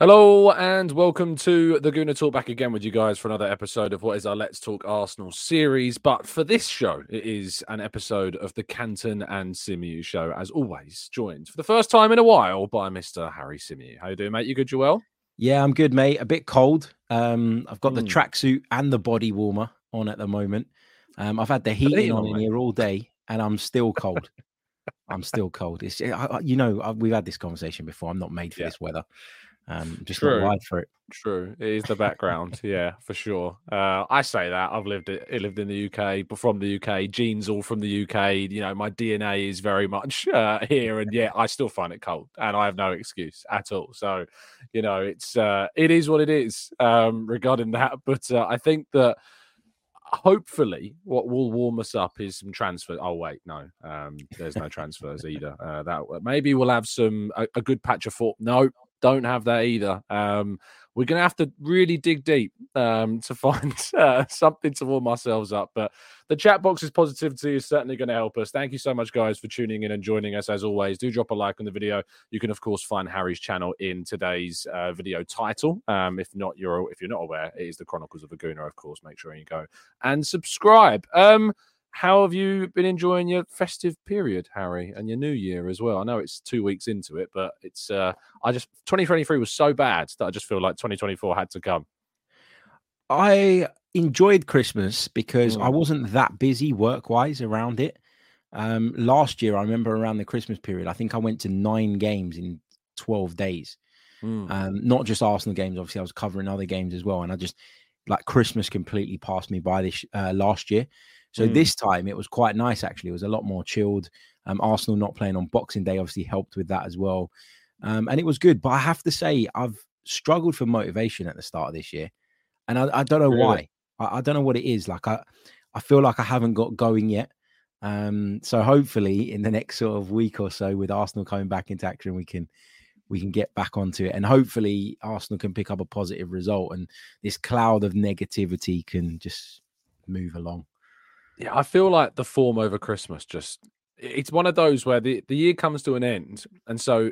Hello and welcome to the Gooner Talk, back again with you guys for another episode of what is our Let's Talk Arsenal series. But for this show, it is an episode of the Canton and Symeou show, as always, joined for the first time in a while by Mr. Harry Symeou. How you doing, mate? You good, Joel? Yeah, I'm good, mate. A bit cold. I've got the tracksuit and the body warmer on at the moment. I've had the heating on in here all day and I'm still cold. It's, you know, we've had this conversation before. I'm not made for this weather. Just not wide for it. True, it is the background. Yeah, for sure. I say that I've lived in the UK, but from the UK, genes all from the UK. You know, my DNA is very much here, and yeah, I still find it cold, and I have no excuse at all. So, you know, it is what it is regarding that. But I think that hopefully what will warm us up is some transfer. Oh wait, no, there's no transfers either. That maybe we'll have a good patch of form. No. Don't have that either. We're going to have to really dig deep to find something to warm ourselves up. But the chat box's positivity is certainly going to help us. Thank you so much, guys, for tuning in and joining us. As always, do drop a like on the video. You can, of course, find Harry's channel in today's video title. If you're not aware, it is the Chronicles of a Gooner, of course. Make sure you go and subscribe. How have you been enjoying your festive period, Harry, and your new year as well? I know it's 2 weeks into it, but it's 2023 was so bad that I just feel like 2024 had to come. I enjoyed Christmas because I wasn't that busy work-wise around it. Last year, I remember around the Christmas period, I think I went to 9 games in 12 days. Not just Arsenal games, obviously. I was covering other games as well, and I just, like, Christmas completely passed me by this last year. So this time it was quite nice, actually. It was a lot more chilled. Arsenal not playing on Boxing Day obviously helped with that as well. And it was good. But I have to say, I've struggled for motivation at the start of this year. And I don't know why. I don't know what it is. Like, I feel like I haven't got going yet. So hopefully in the next sort of week or so, with Arsenal coming back into action, we can get back onto it. And hopefully Arsenal can pick up a positive result. And this cloud of negativity can just move along. Yeah, I feel like the form over Christmas it's one of those where the year comes to an end. And so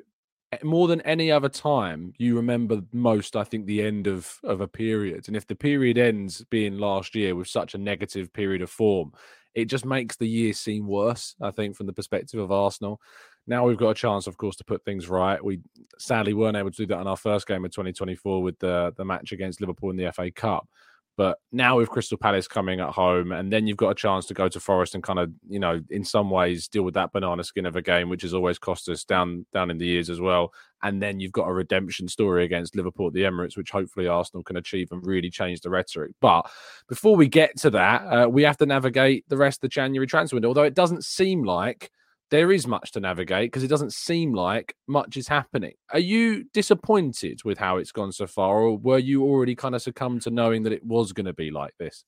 more than any other time, you remember most, I think, the end of a period. And if the period ends being last year with such a negative period of form, it just makes the year seem worse, I think, from the perspective of Arsenal. Now we've got a chance, of course, to put things right. We sadly weren't able to do that in our first game of 2024 with the match against Liverpool in the FA Cup. But now with Crystal Palace coming at home, and then you've got a chance to go to Forest and kind of, you know, in some ways deal with that banana skin of a game, which has always cost us down in the years as well. And then you've got a redemption story against Liverpool at the Emirates, which hopefully Arsenal can achieve and really change the rhetoric. But before we get to that, we have to navigate the rest of the January transfer window, although it doesn't seem like there is much to navigate because it doesn't seem like much is happening. Are you disappointed with how it's gone so far, or were you already kind of succumbed to knowing that it was going to be like this?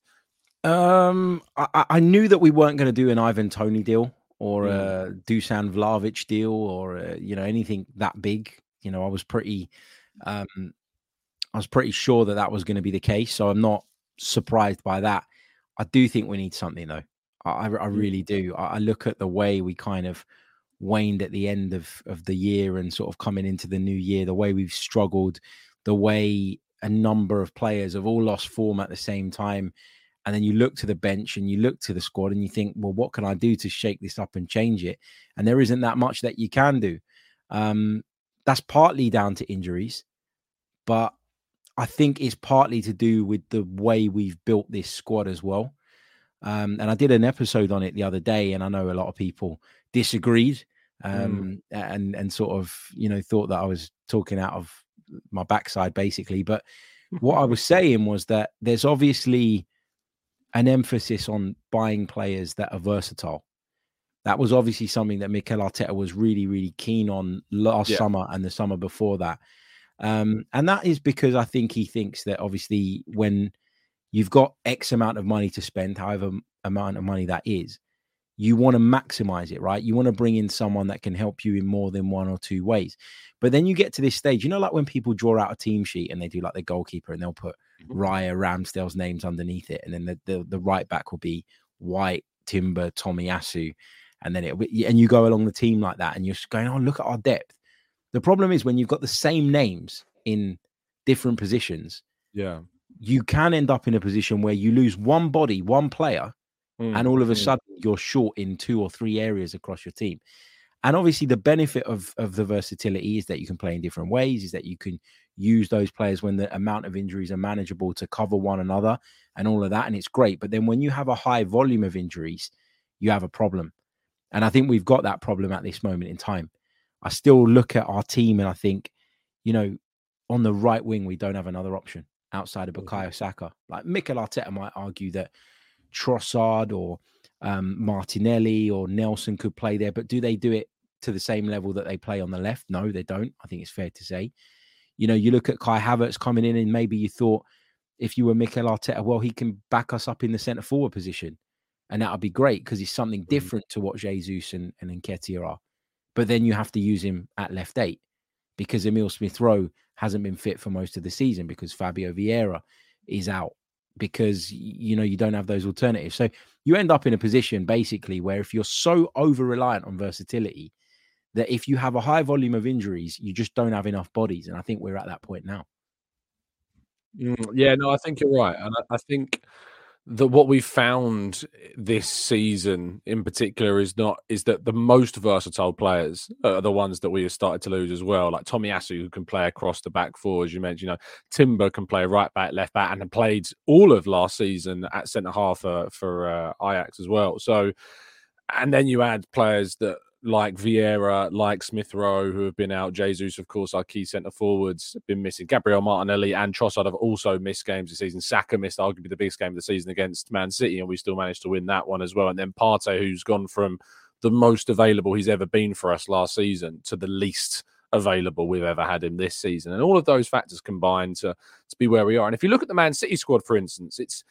I knew that we weren't going to do an Ivan Toney deal. or a Dusan Vlahovic deal, or anything that big. You know, I was pretty sure that was going to be the case, so I'm not surprised by that. I do think we need something, though. I really do. I look at the way we kind of waned at the end of the year and sort of coming into the new year, the way we've struggled, the way a number of players have all lost form at the same time. And then you look to the bench and you look to the squad and you think, well, what can I do to shake this up and change it? And there isn't that much that you can do. That's partly down to injuries, but I think it's partly to do with the way we've built this squad as well. And I did an episode on it the other day, and I know a lot of people disagreed and sort of, thought that I was talking out of my backside, basically. But what I was saying was that there's obviously an emphasis on buying players that are versatile. That was obviously something that Mikel Arteta was really, really keen on last summer and the summer before that. And that is because I think he thinks that obviously when you've got X amount of money to spend, however amount of money that is, you want to maximize it, right? You want to bring in someone that can help you in more than one or two ways. But then you get to this stage, like when people draw out a team sheet and they do like the goalkeeper and they'll put Raya, Ramsdale's names underneath it. And then the right back will be White, Timber, Tomiyasu. And then you go along the team like that and you're just going, oh, look at our depth. The problem is when you've got the same names in different positions, you can end up in a position where you lose one body, one player, and all of a sudden you're short in two or three areas across your team. And obviously the benefit of the versatility is that you can play in different ways, is that you can use those players when the amount of injuries are manageable to cover one another and all of that. And it's great. But then when you have a high volume of injuries, you have a problem. And I think we've got that problem at this moment in time. I still look at our team and I think, on the right wing, we don't have another option outside of Bukayo Saka. Like Mikel Arteta might argue that Trossard or Martinelli or Nelson could play there, but do they do it to the same level that they play on the left? No, they don't. I think it's fair to say. You look at Kai Havertz coming in and maybe you thought if you were Mikel Arteta, well, he can back us up in the centre forward position. And that would be great because he's something different to what Jesus and Nketiah are. But then you have to use him at left 8 because Emile Smith-Rowe hasn't been fit for most of the season because Fabio Vieira is out because, you don't have those alternatives. So you end up in a position basically where if you're so over-reliant on versatility that if you have a high volume of injuries, you just don't have enough bodies. And I think we're at that point now. Yeah, no, I think you're right. And I think that what we've found this season in particular is that the most versatile players are the ones that we have started to lose as well. Like Tomiyasu, who can play across the back four, as you mentioned. Timber can play right back, left back, and played all of last season at centre half for Ajax as well. So, and then you add players that like Vieira, like Smith-Rowe, who have been out. Jesus, of course, our key centre-forwards, have been missing. Gabriel Martinelli and Trossard have also missed games this season. Saka missed arguably the biggest game of the season against Man City, and we still managed to win that one as well. And then Partey, who's gone from the most available he's ever been for us last season to the least available we've ever had him this season. And all of those factors combined to be where we are. And if you look at the Man City squad, for instance, it's,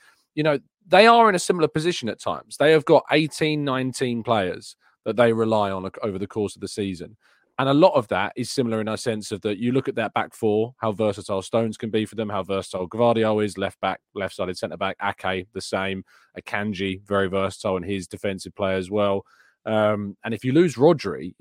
they are in a similar position at times. They have got 18, 19 players that they rely on over the course of the season. And a lot of that is similar in a sense of that you look at that back four, how versatile Stones can be for them, how versatile Guardiola is, left back, left-sided centre-back, Ake, the same, Akanji, very versatile in his defensive play as well. And if you lose Rodri,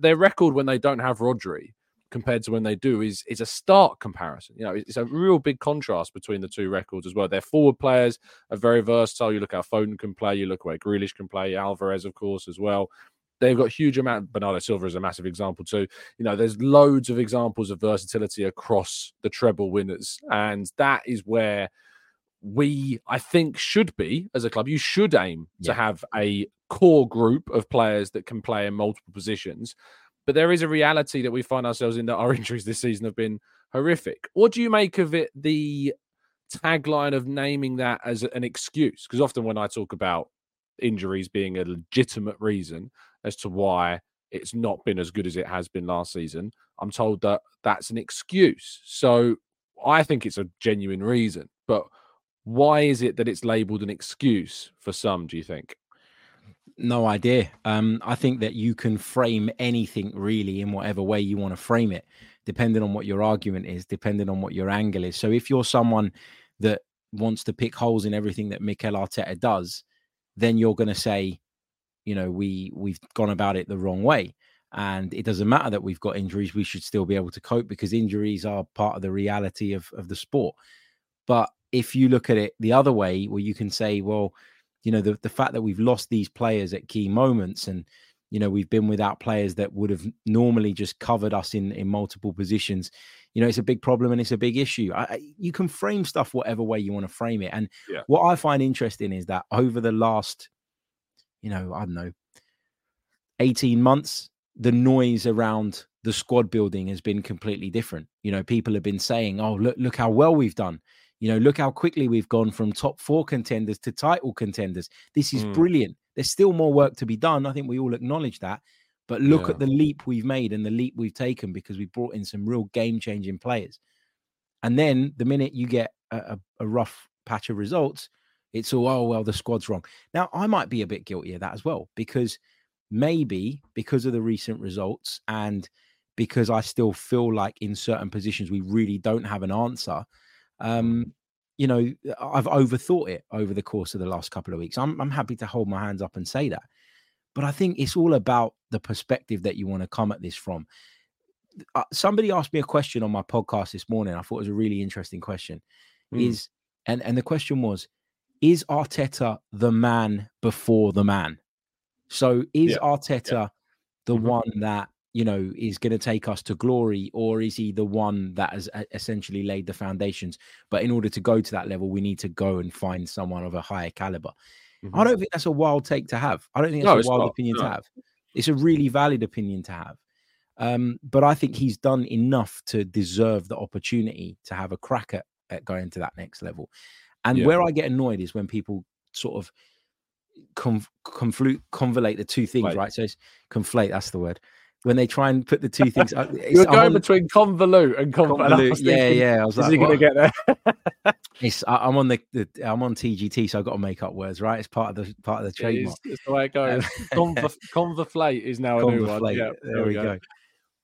their record when they don't have Rodri compared to when they do is a stark comparison. It's a real big contrast between the two records as well. Their forward players are very versatile. You look how Foden can play. You look where Grealish can play. Alvarez, of course, as well. They've got huge amount. Bernardo Silva is a massive example too. There's loads of examples of versatility across the treble winners. And that is where we, I think, should be as a club. You should aim to have a core group of players that can play in multiple positions. But there is a reality that we find ourselves in that our injuries this season have been horrific. What do you make of it, the tagline of naming that as an excuse? Because often when I talk about injuries being a legitimate reason as to why it's not been as good as it has been last season, I'm told that that's an excuse. So I think it's a genuine reason. But why is it that it's labelled an excuse for some, do you think? No idea. I think that you can frame anything really in whatever way you want to frame it, depending on what your argument is, depending on what your angle is. So if you're someone that wants to pick holes in everything that Mikel Arteta does, then you're going to say, you know, we've gone about it the wrong way. And it doesn't matter that we've got injuries. We should still be able to cope because injuries are part of the reality of the sport. But if you look at it the other way, where you can say, well, you know, the fact that we've lost these players at key moments and, you know, we've been without players that would have normally just covered us in multiple positions, you know, it's a big problem and it's a big issue. You can frame stuff whatever way you want to frame it. And what I find interesting is that over the last, you know, I don't know, 18 months, the noise around the squad building has been completely different. You know, people have been saying, oh, look how well we've done. You know, look how quickly we've gone from top four contenders to title contenders. This is brilliant. There's still more work to be done. I think we all acknowledge that. But look at the leap we've made and the leap we've taken because we brought in some real game-changing players. And then the minute you get a rough patch of results, it's all, oh, well, the squad's wrong. Now, I might be a bit guilty of that as well because maybe because of the recent results and because I still feel like in certain positions we really don't have an answer, you know, I've overthought it over the course of the last couple of weeks. I'm happy to hold my hands up and say that. But I think it's all about the perspective that you want to come at this from. Somebody asked me a question on my podcast this morning. I thought it was a really interesting question. And the question was, is Arteta the man before the man? So is Arteta the one that, you know, is going to take us to glory, or is he the one that has essentially laid the foundations? But in order to go to that level, we need to go and find someone of a higher caliber. I don't think that's a wild take to have. I don't think that's a wild opinion to have. It's a really valid opinion to have. But I think he's done enough to deserve the opportunity to have a crack at going to that next level. And where I get annoyed is when people sort of conflate the two things, right? So it's conflate, that's the word. When they try and put the two things, you're going between convolute and convolute. Yeah. I was like, is he going to get there? I'm on I'm on TGT, so I've got to make up words, right? It's part of the trademark. It's the way it goes. Converflate is now a new one. Yeah, there we go.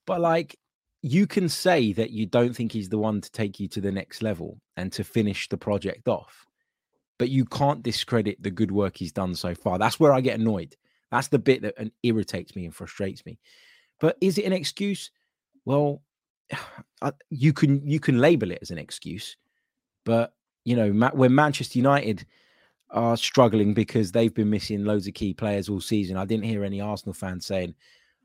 But like, you can say that you don't think he's the one to take you to the next level and to finish the project off, but you can't discredit the good work he's done so far. That's where I get annoyed. That's the bit that irritates me and frustrates me. But is it an excuse? Well, you can label it as an excuse. But, you know, when Manchester United are struggling because they've been missing loads of key players all season, I didn't hear any Arsenal fans saying,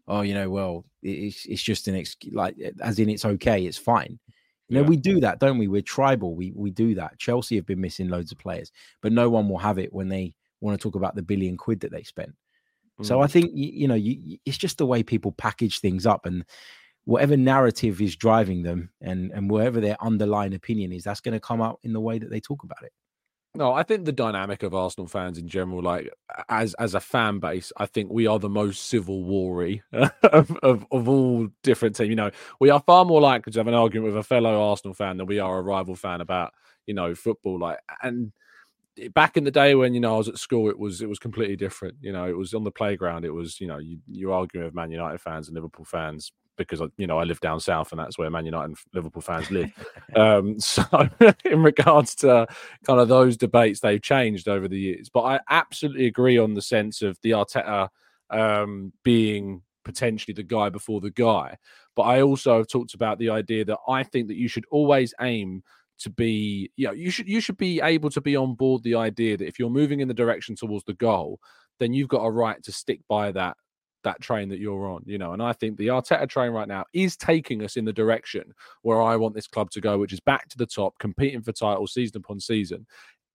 oh, you know, well, it's just an excuse, like, as in it's okay, it's fine. You know, we do that, don't we? We're tribal. We do that. Chelsea have been missing loads of players, but no one will have it when they want to talk about the £1 billion that they spent. So I think, you know, it's just the way people package things up, and whatever narrative is driving them and wherever their underlying opinion is, that's going to come out in the way that they talk about it. No, I think the dynamic of Arsenal fans in general, like as a fan base, I think we are the most civil war-y of all different teams. You know, we are far more likely to have an argument with a fellow Arsenal fan than we are a rival fan about, you know, football. Back in the day when, you know, I was at school, it was completely different. You know, it was on the playground. It was, you know, you arguing with Man United fans and Liverpool fans because, you know, I live down south and that's where Man United and Liverpool fans live. So in regards to kind of those debates, they've changed over the years. But I absolutely agree on the sense of the Arteta being potentially the guy before the guy. But I also have talked about the idea that I think that you should always aim to be, you know, you should be able to be on board the idea that if you're moving in the direction towards the goal, then you've got a right to stick by that train that you're on, you know. And I think the Arteta train right now is taking us in the direction where I want this club to go, which is back to the top, competing for titles season upon season.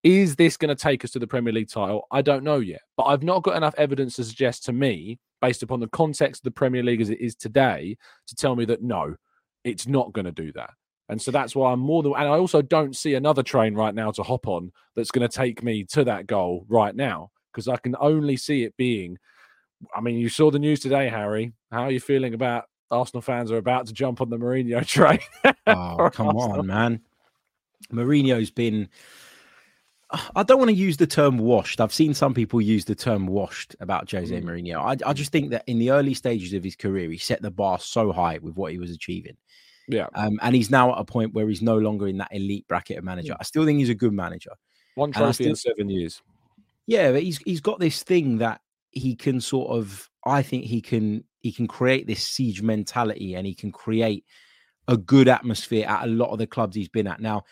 Is this going to take us to the Premier League title? I don't know yet, but I've not got enough evidence to suggest to me, based upon the context of the Premier League as it is today, to tell me that no, it's not going to do that. And so that's why I'm more than... And I also don't see another train right now to hop on that's going to take me to that goal right now, because I can only see it being... I mean, you saw the news today, Harry. How are you feeling about Arsenal fans are about to jump on the Mourinho train? Oh, come on, man. Mourinho's been... I don't want to use the term washed. I've seen some people use the term washed about Jose Mourinho. I just think that in the early stages of his career, he set the bar so high with what he was achieving. Yeah. And he's now at a point where he's no longer in that elite bracket of manager. I still think he's a good manager. One trophy in 7 years. Yeah, but he's got this thing that he can sort of, I think he can create this siege mentality, and he can create a good atmosphere at a lot of the clubs he's been at. Now,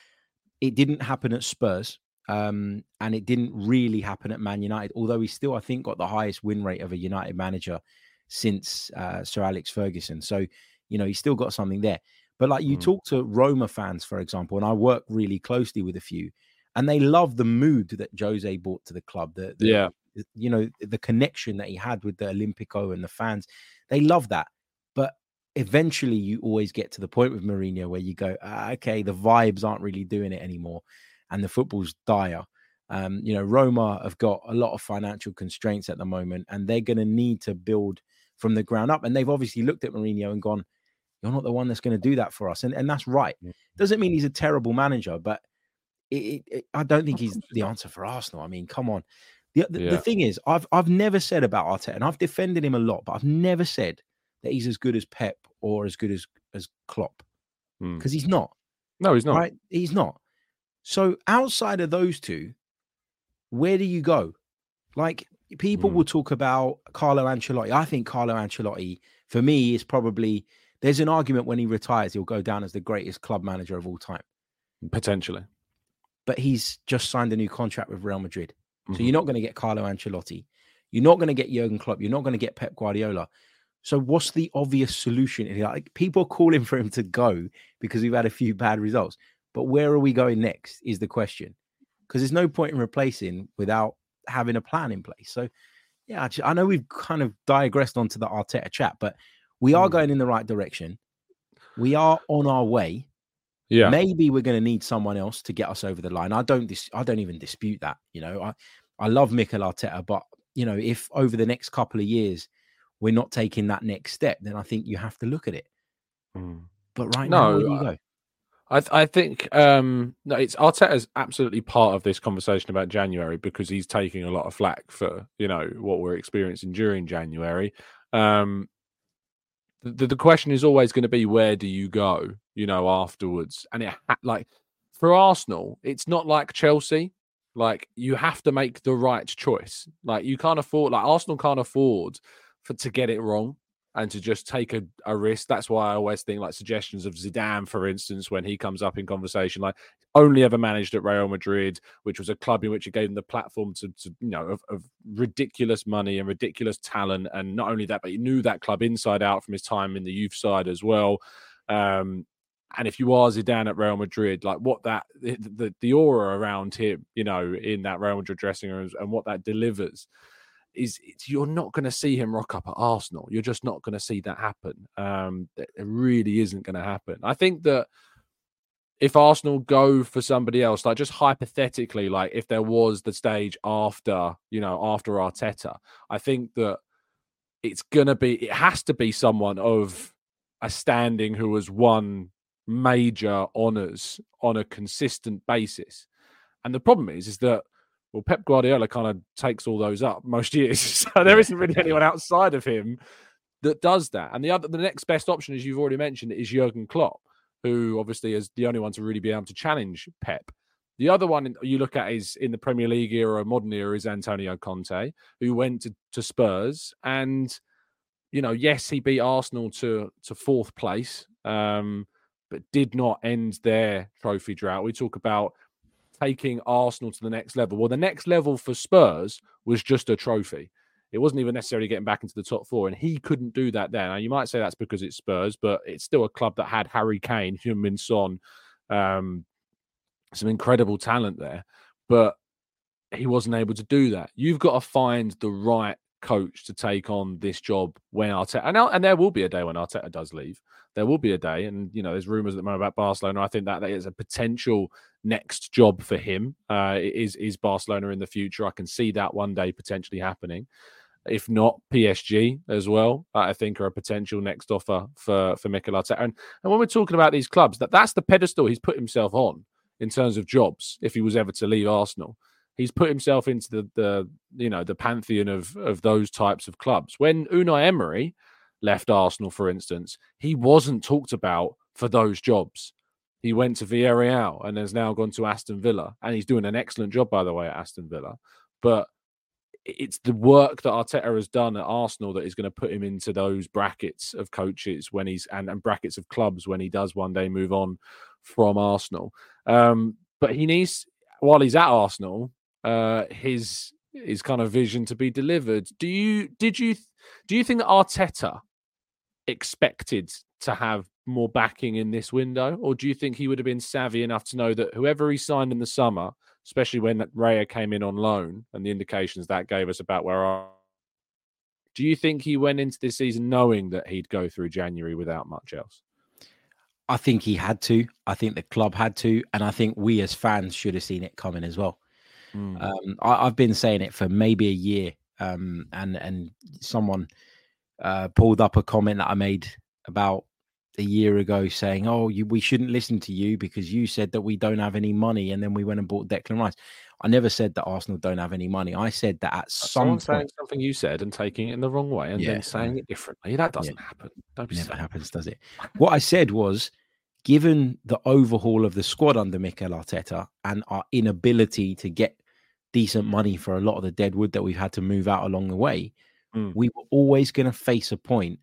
it didn't happen at Spurs. And it didn't really happen at Man United, although he still, I think, got the highest win rate of a United manager since Sir Alex Ferguson. So, you know, he's still got something there. But like you talk to Roma fans, for example, and I work really closely with a few, and they love the mood that Jose brought to the club. You know, the connection that he had with the Olympico and the fans, they love that. But eventually you always get to the point with Mourinho where you go, okay, the vibes aren't really doing it anymore. And the football's dire. You know, Roma have got a lot of financial constraints at the moment, and they're going to need to build from the ground up. And they've obviously looked at Mourinho and gone, you're not the one that's going to do that for us. And that's right. Doesn't mean he's a terrible manager, but I don't think he's the answer for Arsenal. I mean, come on. The thing is, I've never said about Arteta, and I've defended him a lot, but I've never said that he's as good as Pep or as good as Klopp, because he's not. No, he's not. Right? He's not. So outside of those two, where do you go? Like, people will talk about Carlo Ancelotti. I think Carlo Ancelotti, for me, is probably, there's an argument when he retires, he'll go down as the greatest club manager of all time. Potentially. But he's just signed a new contract with Real Madrid. So you're not going to get Carlo Ancelotti. You're not going to get Jurgen Klopp. You're not going to get Pep Guardiola. So what's the obvious solution? Like, people are calling for him to go because we've had a few bad results. But where are we going next is the question, because there's no point in replacing without having a plan in place. So, yeah, I know we've kind of digressed onto the Arteta chat, but we are going in the right direction. We are on our way. Yeah, maybe we're going to need someone else to get us over the line. I don't even dispute that. You know, I love Mikel Arteta, but you know, if over the next couple of years we're not taking that next step, then I think you have to look at it. But now, where do you go? I think it's Arteta's absolutely part of this conversation about January, because he's taking a lot of flack for, you know, what we're experiencing during January. The question is always going to be, where do you go, you know, afterwards? And it, like, for Arsenal, it's not like Chelsea. Like, you have to make the right choice. Like, you can't afford, like, Arsenal can't afford to get it wrong and to just take a risk. That's why I always think, like, suggestions of Zidane, for instance, when he comes up in conversation, like, only ever managed at Real Madrid, which was a club in which it gave him the platform to you know, of ridiculous money and ridiculous talent. And not only that, but he knew that club inside out from his time in the youth side as well. And if you are Zidane at Real Madrid, like, what that, the aura around him, you know, in that Real Madrid dressing room and what that delivers, you're not going to see him rock up at Arsenal. You're just not going to see that happen. It really isn't going to happen. I think that if Arsenal go for somebody else, like, just hypothetically, like, if there was the stage after, you know, after Arteta, I think that it has to be someone of a standing who has won major honours on a consistent basis. And the problem is that, well, Pep Guardiola kind of takes all those up most years. So there isn't really anyone outside of him that does that. And the next best option, as you've already mentioned, is Jurgen Klopp, who obviously is the only one to really be able to challenge Pep. The other one you look at is in the Premier League era, modern era, is Antonio Conte, who went to Spurs. And, you know, yes, he beat Arsenal to fourth place, but did not end their trophy drought. We talk about taking Arsenal to the next level. Well, the next level for Spurs was just a trophy. It wasn't even necessarily getting back into the top four, and he couldn't do that then. Now, you might say that's because it's Spurs, but it's still a club that had Harry Kane, Heung-min Son, some incredible talent there, but he wasn't able to do that. You've got to find the right coach to take on this job when Arteta, and there will be a day when Arteta does leave. There will be a day, and you know, there's rumours at the moment about Barcelona. I think that is a potential next job for him. Is Barcelona in the future? I can see that one day potentially happening. If not, PSG as well, I think, are a potential next offer for Mikel Arteta. And when we're talking about these clubs, that's the pedestal he's put himself on. in terms of jobs if he was ever to leave Arsenal. He's put himself into the pantheon of those types of clubs. When Unai Emery left Arsenal, for instance, he wasn't talked about for those jobs. He went to Villarreal and has now gone to Aston Villa. And he's doing an excellent job, by the way, at Aston Villa. But it's the work that Arteta has done at Arsenal that is going to put him into those brackets of coaches when he's and brackets of clubs when he does one day move on from Arsenal. But he needs, while he's at Arsenal, his kind of vision to be delivered. Do you think that Arteta expected to have more backing in this window, or do you think he would have been savvy enough to know that whoever he signed in the summer, especially when Raya came in on loan and the indications that gave us about where... Do you think he went into this season knowing that he'd go through January without much else? I think he had to. I think the club had to. And I think we as fans should have seen it coming as well. Mm. I've been saying it for maybe a year. And someone pulled up a comment that I made about a year ago saying, we shouldn't listen to you because you said that we don't have any money. And then we went and bought Declan Rice. I never said that Arsenal don't have any money. I said that at some point... Saying something you said and taking it in the wrong way and then saying it differently. That doesn't happen. Don't be never happens, does it? What I said was, given the overhaul of the squad under Mikel Arteta and our inability to get decent money for a lot of the dead wood that we've had to move out along the way, we were always going to face a point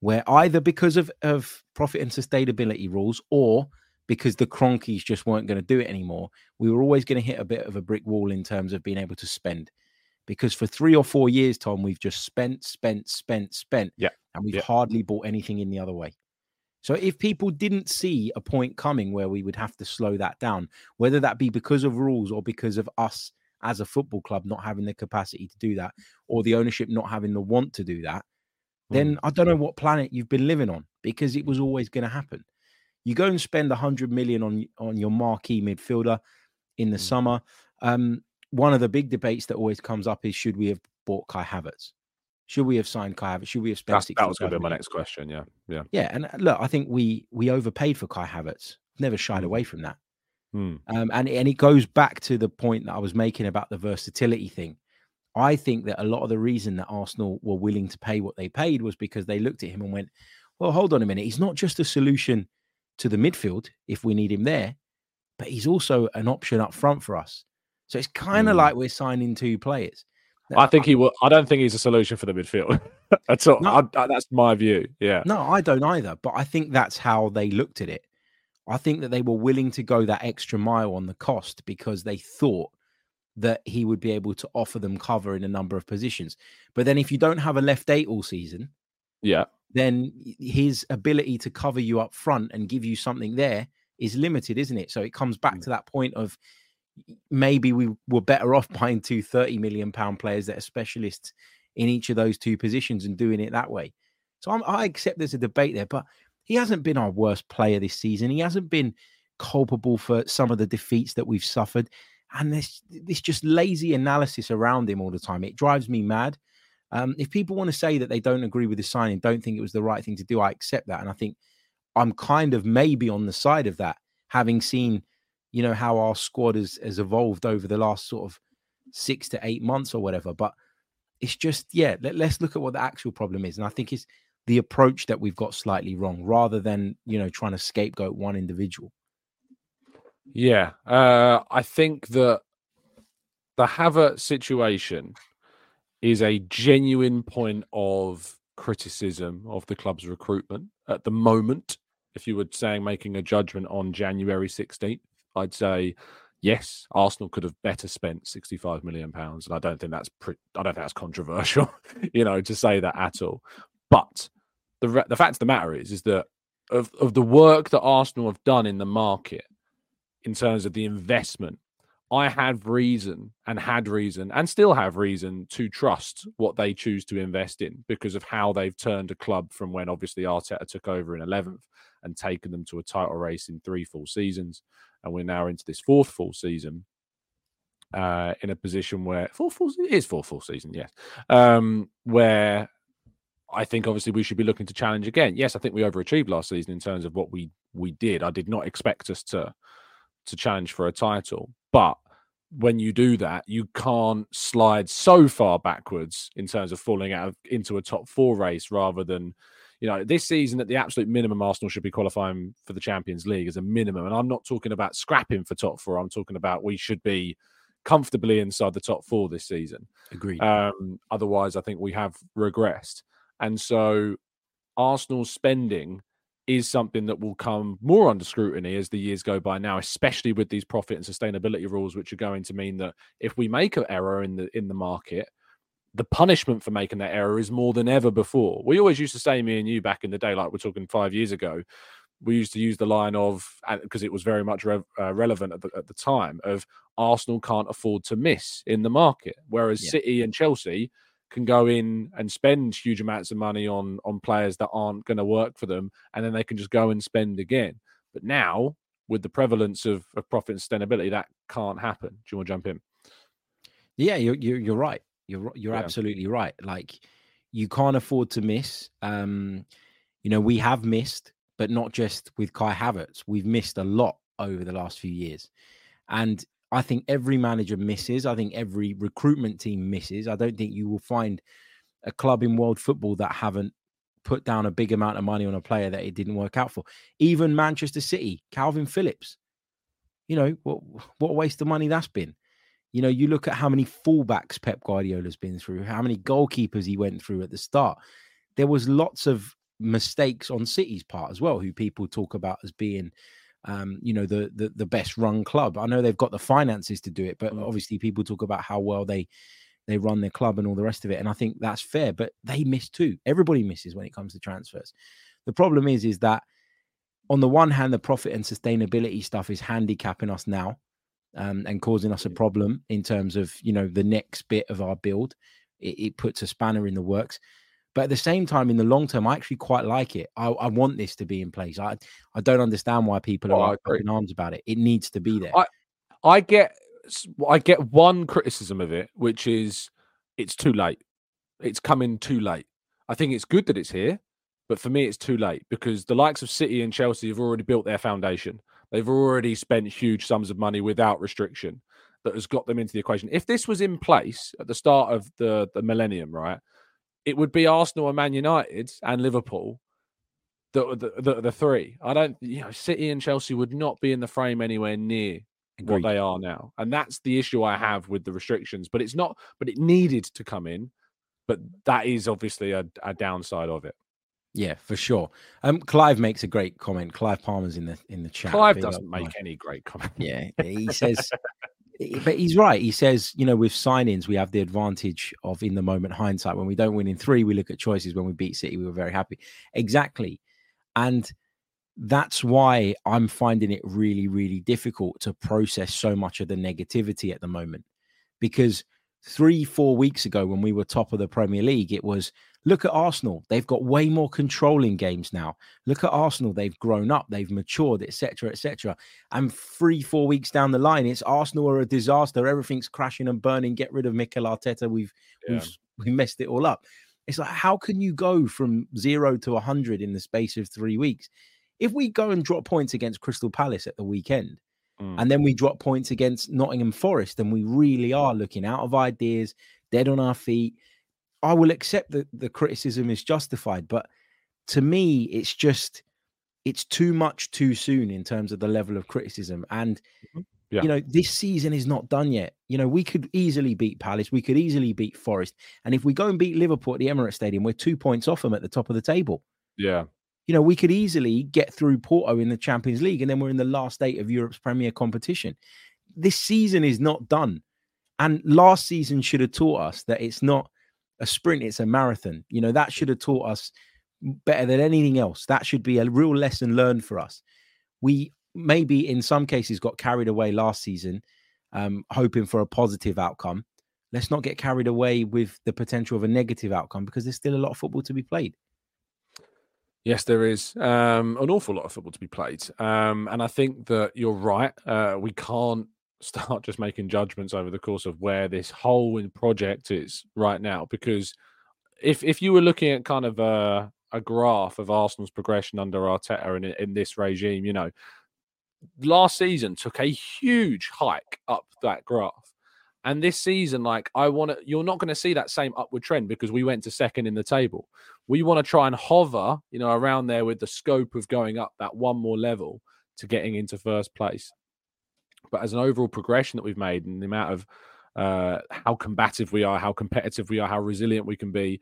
where either because of profit and sustainability rules or because the Cronkies just weren't going to do it anymore, we were always going to hit a bit of a brick wall in terms of being able to spend. Because for 3 or 4 years, Tom, we've just spent. Yeah. And we've hardly bought anything in the other way. So if people didn't see a point coming where we would have to slow that down, whether that be because of rules or because of us as a football club not having the capacity to do that or the ownership not having the want to do that, then I don't know what planet you've been living on, because it was always going to happen. You go and spend 100 million on your marquee midfielder in the summer. One of the big debates that always comes up is, should we have bought Kai Havertz? Should we have signed Kai Havertz? Should we have spent... That was going to be my next question, yeah. Yeah, and look, I think we overpaid for Kai Havertz. Never shied away from that. And it goes back to the point that I was making about the versatility thing. I think that a lot of the reason that Arsenal were willing to pay what they paid was because they looked at him and went, well, hold on a minute. He's not just a solution to the midfield if we need him there, but he's also an option up front for us. So it's kind of like we're signing two players. I think he will. I don't think he's a solution for the midfield at all. No, that's my view. Yeah. No, I don't either. But I think that's how they looked at it. I think that they were willing to go that extra mile on the cost because they thought that he would be able to offer them cover in a number of positions. But then if you don't have a left eight all season, then his ability to cover you up front and give you something there is limited, isn't it? So it comes back to that point of maybe we were better off buying two 30 million pound players that are specialists in each of those two positions and doing it that way. So I accept there's a debate there, but he hasn't been our worst player this season. He hasn't been culpable for some of the defeats that we've suffered. And this just lazy analysis around him all the time. It drives me mad. If people want to say that they don't agree with the signing, don't think it was the right thing to do, I accept that. And I think I'm kind of maybe on the side of that, having seen, you know, how our squad has evolved over the last sort of 6 to 8 months or whatever. But it's just, let's look at what the actual problem is. And I think it's the approach that we've got slightly wrong rather than, you know, trying to scapegoat one individual. Yeah, I think that the Havertz situation is a genuine point of criticism of the club's recruitment at the moment. If you were saying making a judgment on January 16th, I'd say yes, Arsenal could have better spent £65 million, and I don't think that's controversial, you know, to say that at all. But the fact of the matter is that of the work that Arsenal have done in the market, in terms of the investment, I had reason and still have reason to trust what they choose to invest in because of how they've turned a club from when obviously Arteta took over in 11th and taken them to a title race in 3 full seasons. And we're now into this 4th full season in a position where it is 4 full season. Yes. Where I think obviously we should be looking to challenge again. Yes. I think we overachieved last season in terms of what we did. I did not expect us to to challenge for a title. But when you do that, you can't slide so far backwards in terms of falling out into a top four race rather than, you know, this season at the absolute minimum, Arsenal should be qualifying for the Champions League as a minimum. And I'm not talking about scrapping for top four. I'm talking about we should be comfortably inside the top four this season. Agreed. Otherwise, I think we have regressed. And so Arsenal spending is something that will come more under scrutiny as the years go by now, especially with these profit and sustainability rules, which are going to mean that if we make an error in the market, the punishment for making that error is more than ever before. We always used to say, me and you back in the day, like we're talking 5 years ago, we used to use the line of, because it was very much relevant at the time, of Arsenal can't afford to miss in the market. Whereas City and Chelsea can go in and spend huge amounts of money on players that aren't going to work for them, and then they can just go and spend again. But now, with the prevalence of profit and sustainability, that can't happen. Do you want to jump in? Yeah, you're right. You're absolutely right. Like, you can't afford to miss. You know, we have missed, but not just with Kai Havertz. We've missed a lot over the last few years. And I think every manager misses. I think every recruitment team misses. I don't think you will find a club in world football that haven't put down a big amount of money on a player that it didn't work out for. Even Manchester City, Calvin Phillips. You know, what a waste of money that's been. You know, you look at how many fullbacks Pep Guardiola's been through, how many goalkeepers he went through at the start. There was lots of mistakes on City's part as well, who people talk about as being, you know, the best run club. I know they've got the finances to do it, but obviously people talk about how well they run their club and all the rest of it. And I think that's fair, but they miss too. Everybody misses when it comes to transfers. The problem is that on the one hand, the profit and sustainability stuff is handicapping us now. And causing us a problem in terms of, you know, the next bit of our build. It puts a spanner in the works. But at the same time, in the long term, I actually quite like it. I want this to be in place. I don't understand why people are up in arms about it. It needs to be there. I get one criticism of it, which is it's too late. It's coming too late. I think it's good that it's here, but for me, it's too late because the likes of City and Chelsea have already built their foundation. They've already spent huge sums of money without restriction that has got them into the equation. If this was in place at the start of the millennium, right, it would be Arsenal and Man United and Liverpool, the three. City and Chelsea would not be in the frame anywhere near what they are now. And that's the issue I have with the restrictions. But it's not, but it needed to come in. But that is obviously a downside of it. Yeah, for sure. Clive makes a great comment. Clive Palmer's in the chat. Clive doesn't make any great comment. Yeah, he says, but he's right. He says, you know, with sign-ins, we have the advantage of in the moment hindsight. When we don't win in three, we look at choices. When we beat City, we were very happy. Exactly. And that's why I'm finding it really, really difficult to process so much of the negativity at the moment. Because 3-4 weeks ago, when we were top of the Premier League, it was, look at Arsenal. They've got way more control in games now. Look at Arsenal. They've grown up. They've matured, et cetera, et cetera. And 3-4 weeks down the line, it's Arsenal are a disaster. Everything's crashing and burning. Get rid of Mikel Arteta. We messed it all up. It's like, how can you go from 0 to 100 in the space of 3 weeks? If we go and drop points against Crystal Palace at the weekend, and then we drop points against Nottingham Forest, then we really are looking out of ideas, dead on our feet. I will accept that the criticism is justified, but to me, it's just, it's too much too soon in terms of the level of criticism. And, you know, this season is not done yet. You know, we could easily beat Palace. We could easily beat Forest. And if we go and beat Liverpool at the Emirates Stadium, we're 2 points off them at the top of the table. Yeah. You know, we could easily get through Porto in the Champions League, and then we're in the last eight of Europe's premier competition. This season is not done. And last season should have taught us that it's not a sprint, it's a marathon. You know, that should have taught us better than anything else. That should be a real lesson learned for us. We maybe in some cases got carried away last season, hoping for a positive outcome. Let's not get carried away with the potential of a negative outcome, because there's still a lot of football to be played. Yes, there is an awful lot of football to be played. And I think that you're right. We can't start just making judgments over the course of where this whole project is right now, because if you were looking at kind of a graph of Arsenal's progression under Arteta in this regime, you know, last season took a huge hike up that graph. And this season, like, you're not going to see that same upward trend because we went to second in the table. We want to try and hover, you know, around there with the scope of going up that one more level to getting into first place. But as an overall progression that we've made and the amount of how combative we are, how competitive we are, how resilient we can be,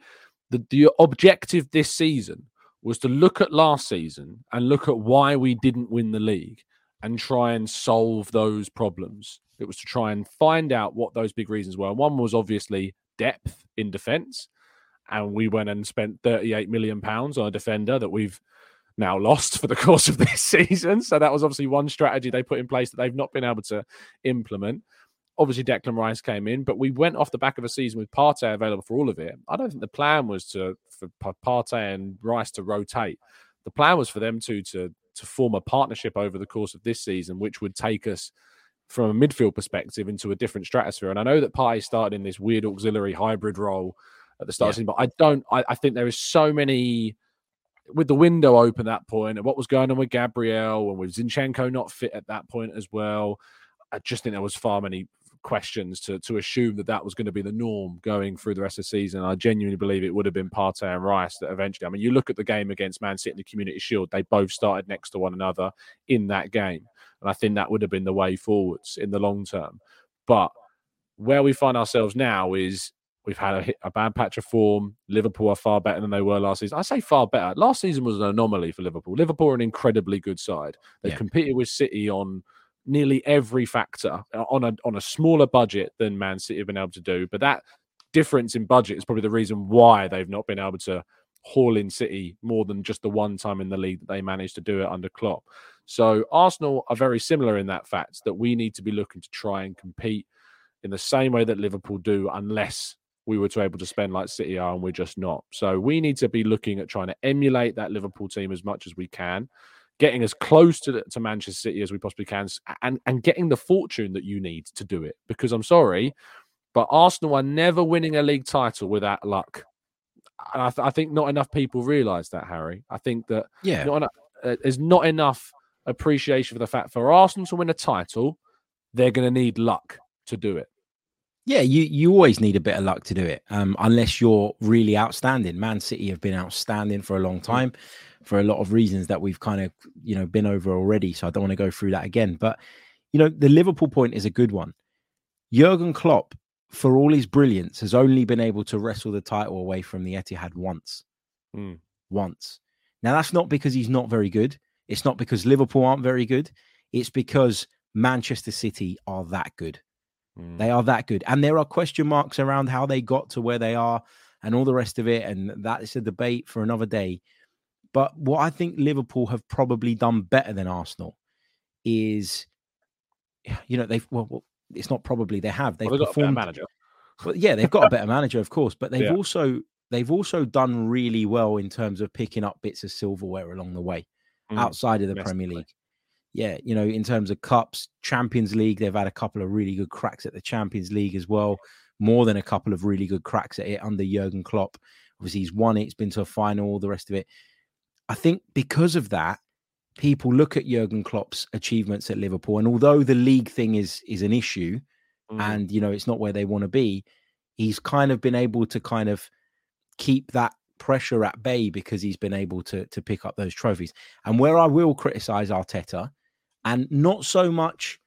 the objective this season was to look at last season and look at why we didn't win the league and try and solve those problems. It was to try and find out what those big reasons were. One was obviously depth in defence, and we went and spent £38 million on a defender that we've now lost for the course of this season. So that was obviously one strategy they put in place that they've not been able to implement. Obviously, Declan Rice came in, but we went off the back of a season with Partey available for all of it. I don't think the plan was for Partey and Rice to rotate. The plan was for them to form a partnership over the course of this season, which would take us from a midfield perspective into a different stratosphere. And I know that Partey started in this weird auxiliary hybrid role at the start of the season, but I think there is so many, with the window open at that point, and what was going on with Gabriel and with Zinchenko not fit at that point as well. I just think there was far many questions to assume that was going to be the norm going through the rest of the season. I genuinely believe it would have been Partey and Rice that eventually, I mean, you look at the game against Man City in the Community Shield, they both started next to one another in that game. And I think that would have been the way forwards in the long term. But where we find ourselves now is we've had a bad patch of form. Liverpool are far better than they were last season. I say far better. Last season was an anomaly for Liverpool. Liverpool are an incredibly good side. They competed with City on nearly every factor on a smaller budget than Man City have been able to do. But that difference in budget is probably the reason why they've not been able to haul in City more than just the one time in the league that they managed to do it under Klopp. So Arsenal are very similar in that fact that we need to be looking to try and compete in the same way that Liverpool do, unless we were to able to spend like City are, and we're just not. So we need to be looking at trying to emulate that Liverpool team as much as we can, getting as close to Manchester City as we possibly can, and getting the fortune that you need to do it. Because I'm sorry, but Arsenal are never winning a league title without luck. And I think not enough people realise that, Harry. I think that there's not enough appreciation for the fact for Arsenal to win a title, they're going to need luck to do it. Yeah, you always need a bit of luck to do it, unless you're really outstanding. Man City have been outstanding for a long time for a lot of reasons that we've kind of, you know, been over already. So I don't want to go through that again. But, you know, the Liverpool point is a good one. Jurgen Klopp, for all his brilliance, has only been able to wrestle the title away from the Etihad once. Once. Now, that's not because he's not very good. It's not because Liverpool aren't very good. It's because Manchester City are that good. They are that good. And there are question marks around how they got to where they are and all the rest of it. And that is a debate for another day. But what I think Liverpool have probably done better than Arsenal is, you know, they've, well, it's not probably, they have. They've got a better manager. Well, yeah, they've got a better manager, of course. But they've also done really well in terms of picking up bits of silverware along the way outside of the Premier League. Yeah, you know, in terms of cups, Champions League, they've had a couple of really good cracks at the Champions League as well. More than a couple of really good cracks at it under Jurgen Klopp. Obviously, he's won it. It's been to a final, all the rest of it. I think because of that, people look at Jurgen Klopp's achievements at Liverpool. And although the league thing is an issue and, you know, it's not where they want to be, he's kind of been able to kind of keep that pressure at bay because he's been able to pick up those trophies. And where I will criticize Arteta, and not so much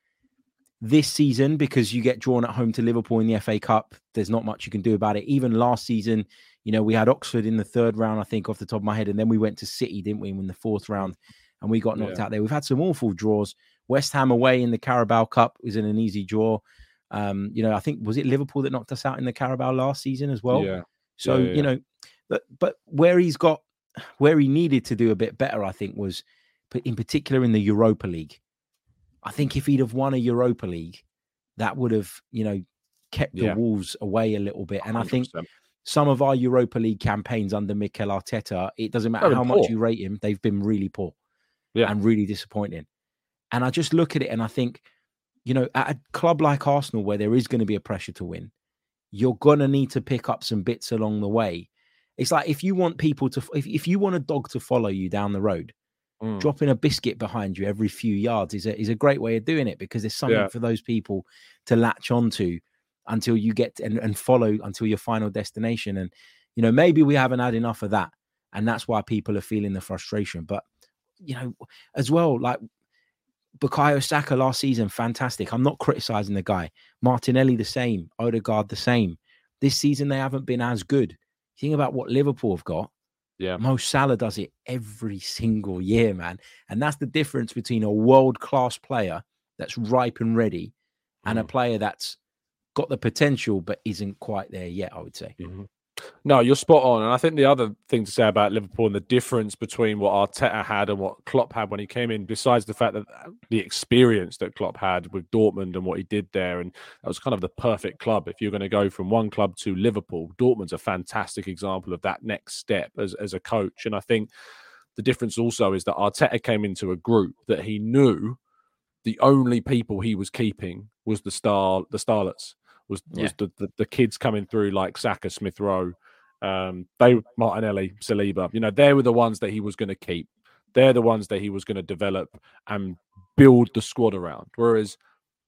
this season because you get drawn at home to Liverpool in the FA Cup. There's not much you can do about it. Even last season, you know, we had Oxford in the third round, I think, off the top of my head. And then we went to City, didn't we, in the fourth round? And we got knocked out there. We've had some awful draws. West Ham away in the Carabao Cup was in an easy draw. You know, I think, was it Liverpool that knocked us out in the Carabao last season as well? Yeah. So, you know, but where he's got, where he needed to do a bit better, I think, was in particular in the Europa League. I think if he'd have won a Europa League, that would have, you know, kept the Wolves away a little bit. And 100%. I think some of our Europa League campaigns under Mikel Arteta, it doesn't matter how much you rate him, they've been really poor and really disappointing. And I just look at it and I think, you know, at a club like Arsenal, where there is going to be a pressure to win, you're going to need to pick up some bits along the way. It's like, if you want people to, if you want a dog to follow you down the road, Dropping a biscuit behind you every few yards is a great way of doing it, because there's something for those people to latch onto until you get and follow until your final destination. And, you know, maybe we haven't had enough of that, and that's why people are feeling the frustration. But, you know, as well, like Bukayo Saka last season, fantastic. I'm not criticizing the guy. Martinelli the same, Odegaard the same. This season they haven't been as good. Think about what Liverpool have got. Yeah. Mo Salah does it every single year, man. And that's the difference between a world-class player that's ripe and ready and a player that's got the potential but isn't quite there yet, I would say. Mm-hmm. No, you're spot on. And I think the other thing to say about Liverpool and the difference between what Arteta had and what Klopp had when he came in, besides the fact that the experience that Klopp had with Dortmund and what he did there, and that was kind of the perfect club. If you're going to go from one club to Liverpool, Dortmund's a fantastic example of that next step as a coach. And I think the difference also is that Arteta came into a group that he knew the only people he was keeping was the starlets. Was the kids coming through like Saka, Smith-Rowe, Martinelli, Saliba. You know, they were the ones that he was going to keep. They're the ones that he was going to develop and build the squad around. Whereas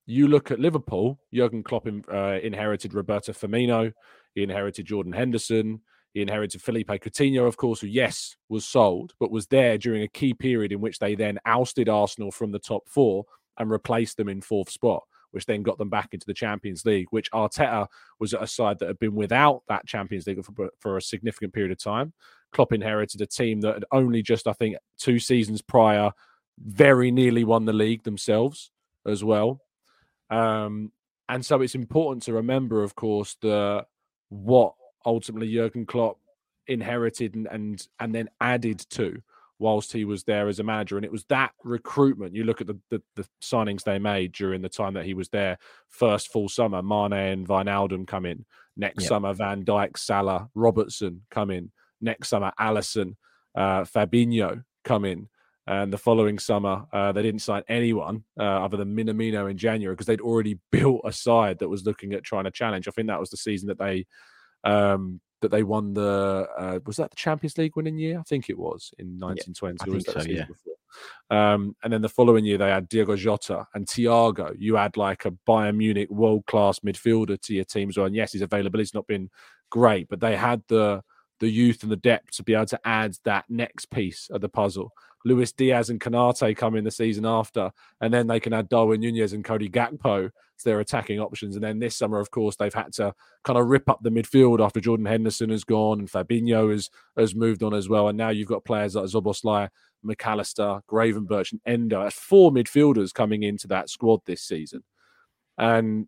you look at Liverpool, Jurgen Klopp inherited Roberto Firmino. He inherited Jordan Henderson. He inherited Felipe Coutinho, of course, who, yes, was sold, but was there during a key period in which they then ousted Arsenal from the top four and replaced them in fourth spot, which then got them back into the Champions League, which Arteta was at a side that had been without that Champions League for a significant period of time. Klopp inherited a team that had only just, I think, 2 seasons prior, very nearly won the league themselves as well. And so it's important to remember, of course, what ultimately Jurgen Klopp inherited and then added to whilst he was there as a manager. And it was that recruitment. You look at the signings they made during the time that he was there. First full summer, Mane and Wijnaldum come in. Next summer, Van Dijk, Salah, Robertson come in. Next summer, Alisson, Fabinho come in. And the following summer, they didn't sign anyone other than Minamino in January, because they'd already built a side that was looking at trying to challenge. I think that was the season that they won the was that the Champions League winning year? I think it was in 1920. Yeah, I think was that so, yeah. Before? And then the following year they had Diogo Jota and Thiago. You had like a Bayern Munich world-class midfielder to your team as well. And yes, his availability's not been great, but they had the youth and the depth to be able to add that next piece of the puzzle. Luis Diaz and Canate come in the season after, and then they can add Darwin Nunez and Cody Gakpo to their attacking options. And then this summer, of course, they've had to kind of rip up the midfield after Jordan Henderson has gone and Fabinho has moved on as well. And now you've got players like Szoboszlai, McAllister, Gravenberch and Endo. That's 4 midfielders coming into that squad this season. And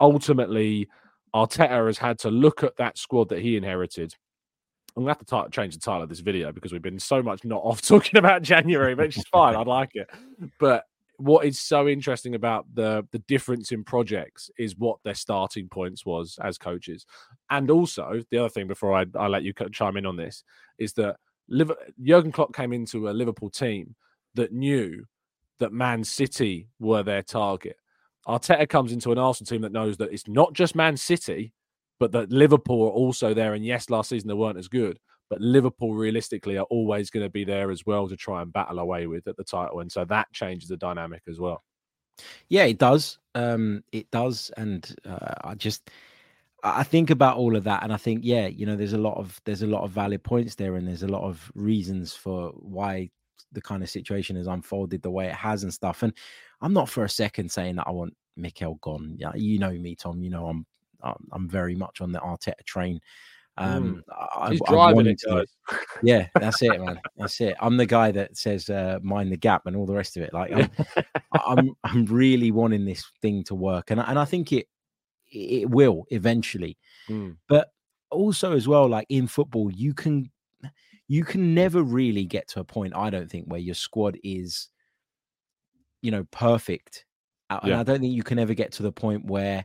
ultimately, Arteta has had to look at that squad that he inherited. I'm going to have to change the title of this video because we've been so much not off talking about January, which is fine. I like it. But what is so interesting about the difference in projects is what their starting points was as coaches. And also, the other thing before I let you chime in on this is that Jurgen Klopp came into a Liverpool team that knew that Man City were their target. Arteta comes into an Arsenal team that knows that it's not just Man City, but that Liverpool are also there. And yes, last season they weren't as good, but Liverpool realistically are always going to be there as well to try and battle away with at the title. And so that changes the dynamic as well. Yeah, it does. It does. And I think about all of that. And I think, yeah, you know, there's a lot of valid points there, and there's a lot of reasons for why the kind of situation has unfolded the way it has and stuff. And I'm not for a second saying that I want Mikel gone. Yeah, you know me, Tom, you know, I'm very much on the Arteta train. He's driving it, guys. Yeah, that's it, man. That's it. I'm the guy that says mind the gap and all the rest of it. Like, I'm really wanting this thing to work, and I think it will eventually. But also as well, like in football, you can never really get to a point, I don't think, where your squad is, you know, perfect, and I don't think you can ever get to the point where.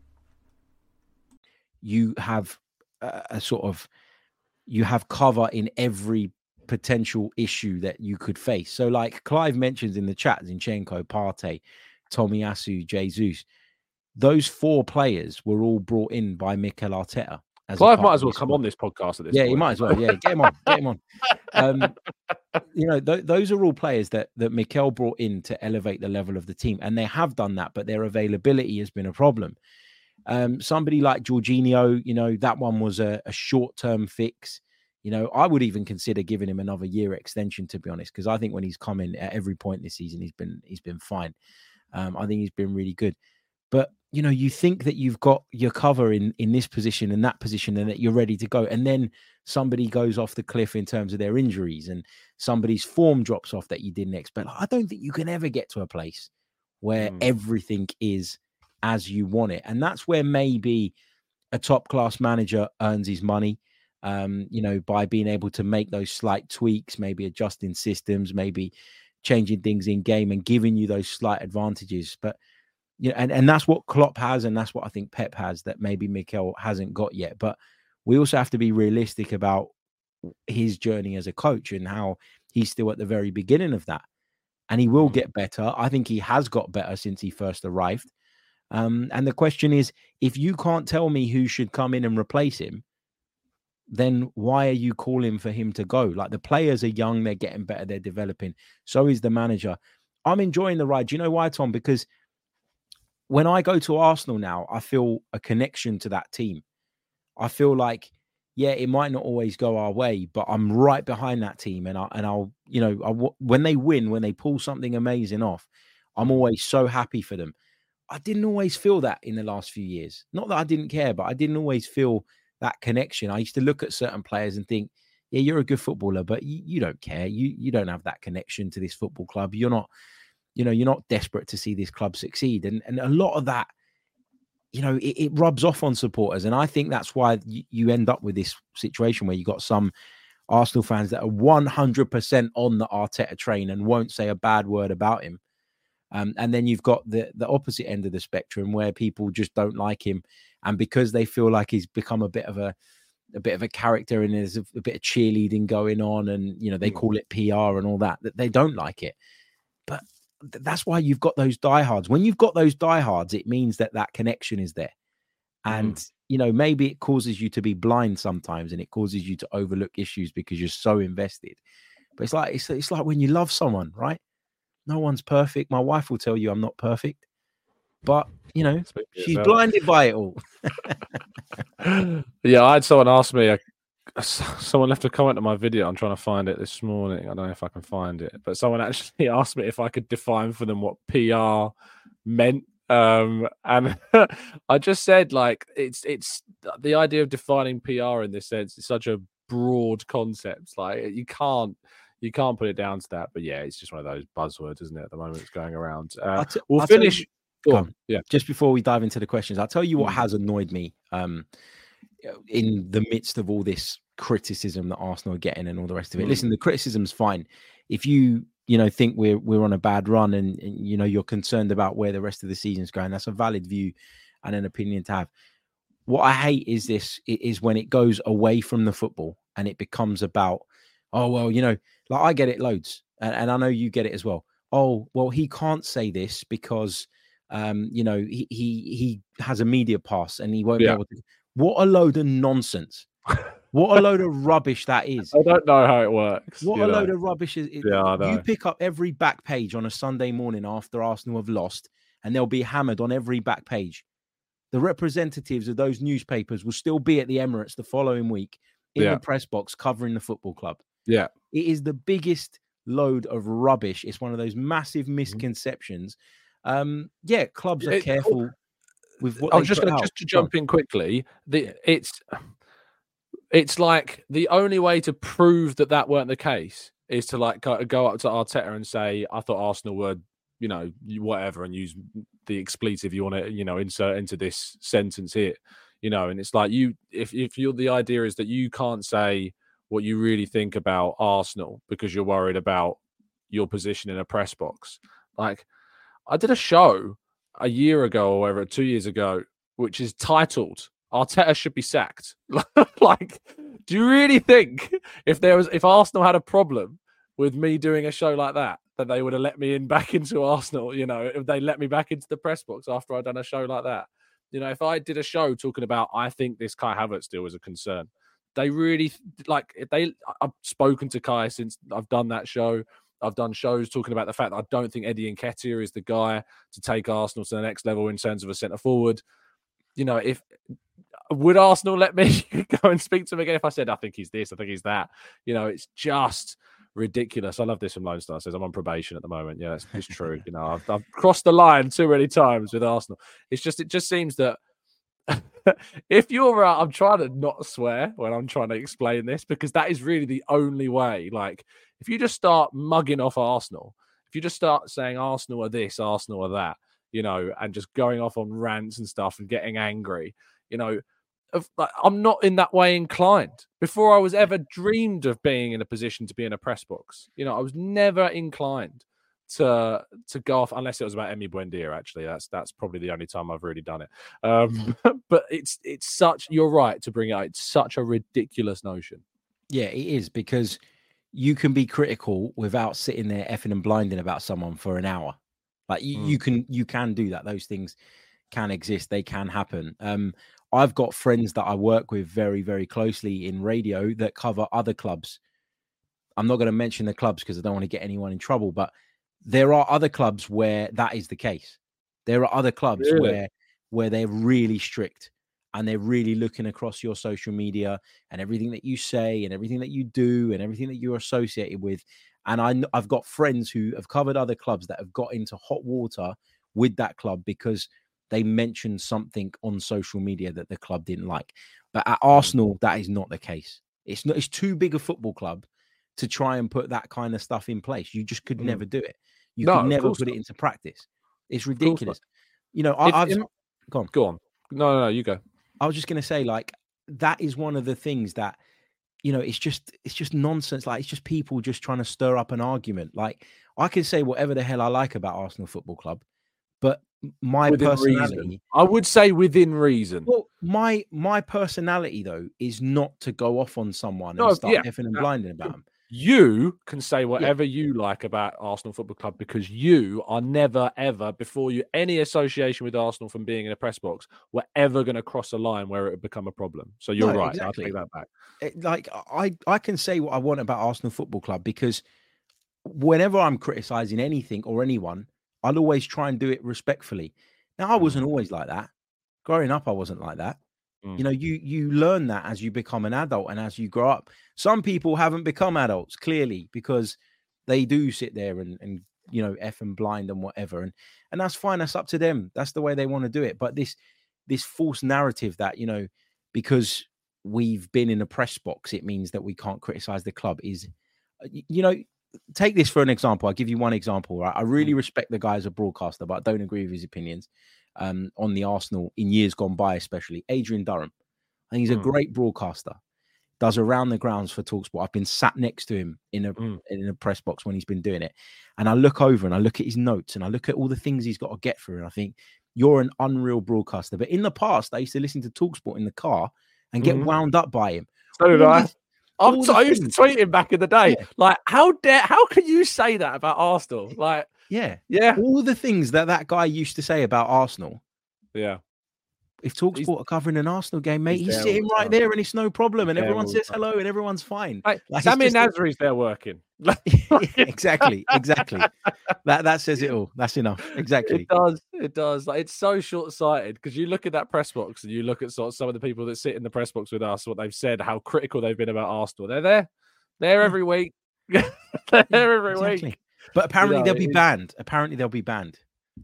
You have a sort of, you have cover in every potential issue that you could face. So like Clive mentions in the chat, Zinchenko, Partey, Tomiyasu, Jesus, those four players were all brought in by Mikel Arteta. Clive might as well come on this podcast at this point. Yeah, he might as well. Yeah, get him on. Get him on. You know, those are all players that Mikel brought in to elevate the level of the team. And they have done that, but their availability has been a problem. Somebody like Jorginho, you know, that one was a short-term fix. You know, I would even consider giving him another year extension, to be honest, because I think when he's come in at every point this season, he's been fine. I think he's been really good. But, you know, you think that you've got your cover in this position and that position and that you're ready to go. And then somebody goes off the cliff in terms of their injuries and somebody's form drops off that you didn't expect. I don't think you can ever get to a place where everything is as you want it. And that's where maybe a top-class manager earns his money, you know, by being able to make those slight tweaks, maybe adjusting systems, maybe changing things in game and giving you those slight advantages. But, you know, and that's what Klopp has, and that's what I think Pep has that maybe Mikel hasn't got yet. But we also have to be realistic about his journey as a coach and how he's still at the very beginning of that. And he will get better. I think he has got better since he first arrived. And the question is, if you can't tell me who should come in and replace him, then why are you calling for him to go? Like, the players are young, they're getting better, they're developing. So is the manager. I'm enjoying the ride. Do you know why, Tom? Because when I go to Arsenal now, I feel a connection to that team. I feel like, yeah, it might not always go our way, but I'm right behind that team. And I'll, you know, when they win, when they pull something amazing off, I'm always so happy for them. I didn't always feel that in the last few years. Not that I didn't care, but I didn't always feel that connection. I used to look at certain players and think, yeah, you're a good footballer, but you don't care. You don't have that connection to this football club. You're not, you know, you're not desperate to see this club succeed. And a lot of that, you know, it rubs off on supporters. And I think that's why you end up with this situation where you got some Arsenal fans that are 100% on the Arteta train and won't say a bad word about him. And then you've got the opposite end of the spectrum where people just don't like him. And because they feel like he's become a bit of a character and there's a bit of cheerleading going on and, you know, they call it PR and all that they don't like it. But that's why you've got those diehards. When you've got those diehards, it means that connection is there. And, you know, maybe it causes you to be blind sometimes and it causes you to overlook issues because you're so invested. But it's like when you love someone, right? No one's perfect. My wife will tell you I'm not perfect. But, you know, she's blinded by it all. Yeah, I had someone ask me, someone left a comment on my video. I'm trying to find it this morning. I don't know if I can find it. But someone actually asked me if I could define for them what PR meant. And I just said, like, it's the idea of defining PR in this sense is such a broad concept. Like, you can't put it down to that, but yeah, it's just one of those buzzwords, isn't it? At the moment, it's going around. We'll finish. You, go on. Yeah. Just before we dive into the questions, I'll tell you what has annoyed me in the midst of all this criticism that Arsenal are getting and all the rest of it. Listen, the criticism's fine. If you know think we're on a bad run and you know you're concerned about where the rest of the season's going, that's a valid view and an opinion to have. What I hate is this when it goes away from the football and it becomes about, oh, well, you know, like I get it loads. And I know you get it as well. Oh, well, he can't say this because, you know, he has a media pass and he won't be able to. What a load of nonsense. What a load of rubbish that is. I don't know how it works. What a load of rubbish is it? Yeah, I know. You pick up every back page on a Sunday morning after Arsenal have lost, and they'll be hammered on every back page. The representatives of those newspapers will still be at the Emirates the following week in the press box covering the football club. Yeah. It is the biggest load of rubbish. It's one of those massive misconceptions. Clubs are careful with what I was just going to jump in quickly. It's like the only way to prove that weren't the case is to like go up to Arteta and say, I thought Arsenal were, you know, whatever, and use the expletive you want to, you know, insert into this sentence here, you know. And it's like if you're, the idea is that you can't say what you really think about Arsenal because you're worried about your position in a press box. Like, I did a show a year ago or whatever, 2 years ago, which is titled Arteta Should Be Sacked. Like, do you really think if Arsenal had a problem with me doing a show like that they would have let me in back into Arsenal, you know, if they let me back into the press box after I'd done a show like that? You know, if I did a show talking about, I think this Kai Havertz deal was a concern, they really, like, I've spoken to Kai since I've done that show. I've done shows talking about the fact that I don't think Eddie Nketiah is the guy to take Arsenal to the next level in terms of a centre-forward. You know, would Arsenal let me go and speak to him again if I said, I think he's this, I think he's that? You know, it's just ridiculous. I love this from Lone Star. It says, I'm on probation at the moment. Yeah, it's true. You know, I've crossed the line too many times with Arsenal. It just seems that if you're I'm trying to not swear when I'm trying to explain this, because that is really the only way. Like, if you just start mugging off Arsenal, if you just start saying Arsenal are this, Arsenal are that, you know, and just going off on rants and stuff and getting angry, you know, I'm not in that way inclined. Before I was ever dreamed of being in a position to be in a press box, you know, I was never inclined to go off, unless it was about Emi Buendia, actually. That's probably the only time I've really done it. But it's such, you're right to bring it out. It's such a ridiculous notion. Yeah, it is, because you can be critical without sitting there effing and blinding about someone for an hour. Like, you can do that. Those things can exist. They can happen. I've got friends that I work with very, very closely in radio that cover other clubs. I'm not going to mention the clubs because I don't want to get anyone in trouble, but there are other clubs where that is the case. There are other clubs where they're really strict and they're really looking across your social media and everything that you say and everything that you do and everything that you're associated with. And I've got friends who have covered other clubs that have got into hot water with that club because they mentioned something on social media that the club didn't like. But at Arsenal, that is not the case. It's not. It's too big a football club to try and put that kind of stuff in place. You just could never do it. You could never put it into practice. It's ridiculous. You know, Go on. No, you go. I was just going to say, like, that is one of the things that, you know, it's just nonsense. Like, it's just people just trying to stir up an argument. Like, I can say whatever the hell I like about Arsenal Football Club, but I would say within reason. Well, my personality though is not to go off on someone and start effing and blinding about them. You can say whatever you like about Arsenal Football Club because you are never, ever, before you any association with Arsenal from being in a press box, were ever going to cross a line where it would become a problem. So you're right. Exactly. I'll take that back. I can say what I want about Arsenal Football Club because whenever I'm criticising anything or anyone, I'll always try and do it respectfully. Now, I wasn't always like that. Growing up, I wasn't like that. You know, you learn that as you become an adult and as you grow up. Some people haven't become adults, clearly, because they do sit there and you know, F and blind and whatever. And that's fine. That's up to them. That's the way they want to do it. But this false narrative that, you know, because we've been in a press box, it means that we can't criticize the club is, you know, take this for an example. I'll give you one example. Right? I really respect the guy as a broadcaster, but I don't agree with his opinions on the Arsenal in years gone by, especially Adrian Durham. I think he's a great broadcaster. Does around the grounds for TalkSport. I've been sat next to him in a press box when he's been doing it. And I look over and I look at his notes and I look at all the things he's got to get through. And I think, you're an unreal broadcaster. But in the past, I used to listen to TalkSport in the car and get wound up by him. So did I. I used to tweet him back in the day. Yeah. Like, how can you say that about Arsenal? Like, yeah. All the things that guy used to say about Arsenal. Yeah. If TalkSport are covering an Arsenal game, mate, he's sitting right there and it's no problem. And everyone says hello and everyone's fine. Like, Sammy Nasri's there working. Exactly. That says it all. That's enough. Exactly. It does. Like, it's so short-sighted because you look at that press box and you look at sort of some of the people that sit in the press box with us, what they've said, how critical they've been about Arsenal. They're there. They're every week. They're every week. But apparently they'll be banned. Apparently they'll be banned.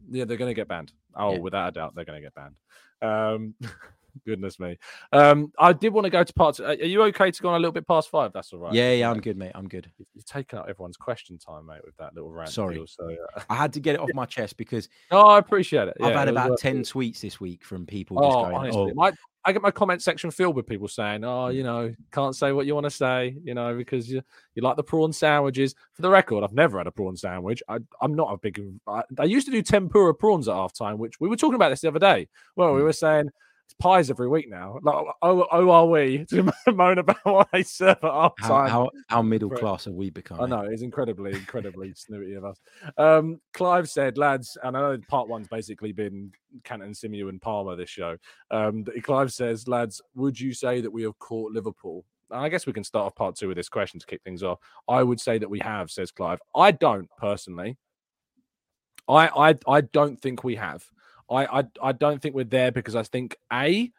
Yeah, they're going to get banned. Without a doubt, they're going to get banned. Goodness me. I did want to go to part two. Are you okay to go on a little bit past five? That's all right. Yeah, I'm good, mate. I'm good. You're taking up everyone's question time, mate, with that little rant. Sorry. I had to get it off my chest because I appreciate it. Yeah, I've had about 10 tweets this week from people just going, honestly, I get my comment section filled with people saying, can't say what you want to say, because you like the prawn sandwiches. For the record, I've never had a prawn sandwich. I'm not a big... I used to do tempura prawns at halftime, which we were talking about this the other day. Well, we were saying... It's pies every week now. Like, are we to moan about what they serve at our time? How middle class have we become? I know, it's incredibly snooty of us. Clive said, lads, and I know part one's basically been Canton, Symeou and Palmer this show. Clive says, lads, would you say that we have caught Liverpool? And I guess we can start off part two with this question to kick things off. I would say that we have, says Clive. I don't, personally. I don't think we have. I don't think we're there because I think, A,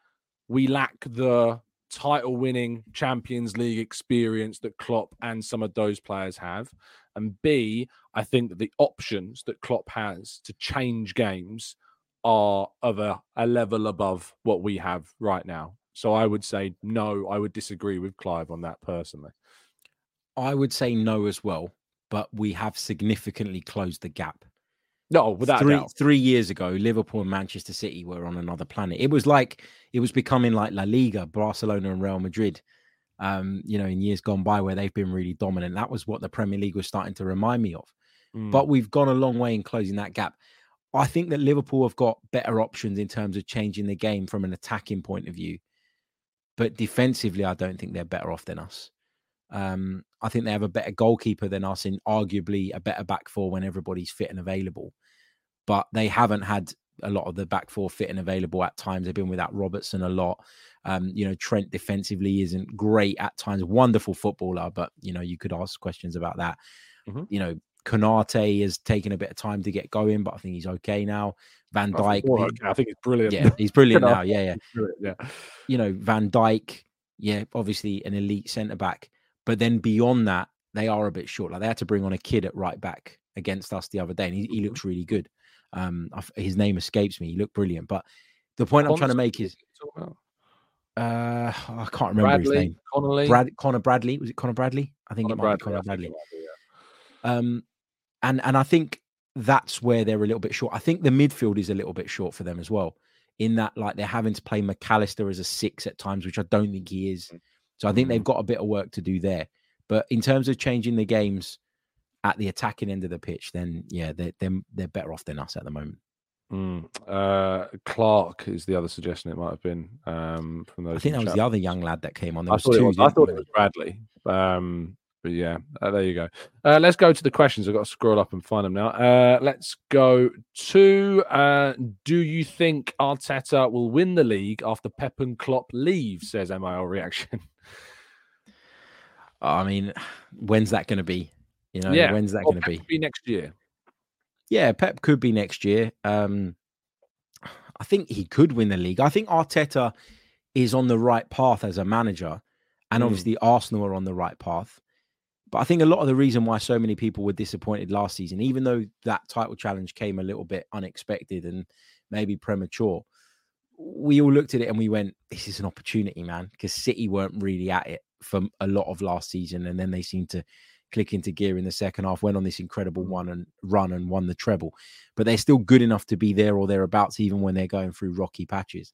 we lack the title-winning Champions League experience that Klopp and some of those players have. And B, I think that the options that Klopp has to change games are of a level above what we have right now. So I would say no. I would disagree with Clive on that personally. I would say no as well, but we have significantly closed the gap. No, without a doubt. 3 years ago, Liverpool and Manchester City were on another planet. It was becoming like La Liga, Barcelona and Real Madrid, in years gone by where they've been really dominant. That was what the Premier League was starting to remind me of. But we've gone a long way in closing that gap. I think that Liverpool have got better options in terms of changing the game from an attacking point of view. But defensively, I don't think they're better off than us. I think they have a better goalkeeper than us and arguably a better back four when everybody's fit and available. But they haven't had a lot of the back four fit and available at times. They've been without Robertson a lot. Trent defensively isn't great at times. Wonderful footballer, but, you could ask questions about that. Mm-hmm. Konate has taken a bit of time to get going, but I think he's okay now. Van Dijk. I think he's brilliant. Yeah, he's brilliant now. Yeah. Van Dijk. Yeah, obviously an elite centre-back. But then beyond that, they are a bit short. Like, they had to bring on a kid at right back against us the other day, and he looks really good. His name escapes me. He looked brilliant. But the point I'm trying to make is, I can't remember his name. Connor Bradley. Was it Connor Bradley? I think it might be Connor Bradley. Yeah. And I think that's where they're a little bit short. I think the midfield is a little bit short for them as well, in that, like, they're having to play McAllister as a six at times, which I don't think he is. So I think they've got a bit of work to do there. But in terms of changing the games at the attacking end of the pitch, then, yeah, they're better off than us at the moment. Clark is the other suggestion it might have been. From those, I think that was the other young lad that came on. I thought it was Bradley. But yeah, there you go. Let's go to the questions. I've got to scroll up and find them now. Let's go to, do you think Arteta will win the league after Pep and Klopp leave, says MIL Reaction. I mean, when's that going to be? When's that going to be? Could be next year. Yeah, Pep could be next year. I think he could win the league. I think Arteta is on the right path as a manager. And obviously Arsenal are on the right path. But I think a lot of the reason why so many people were disappointed last season, even though that title challenge came a little bit unexpected and maybe premature, we all looked at it and we went, this is an opportunity, man, because City weren't really at it for a lot of last season. And then they seemed to click into gear in the second half, went on this incredible run and won the treble. But they're still good enough to be there or thereabouts, even when they're going through rocky patches.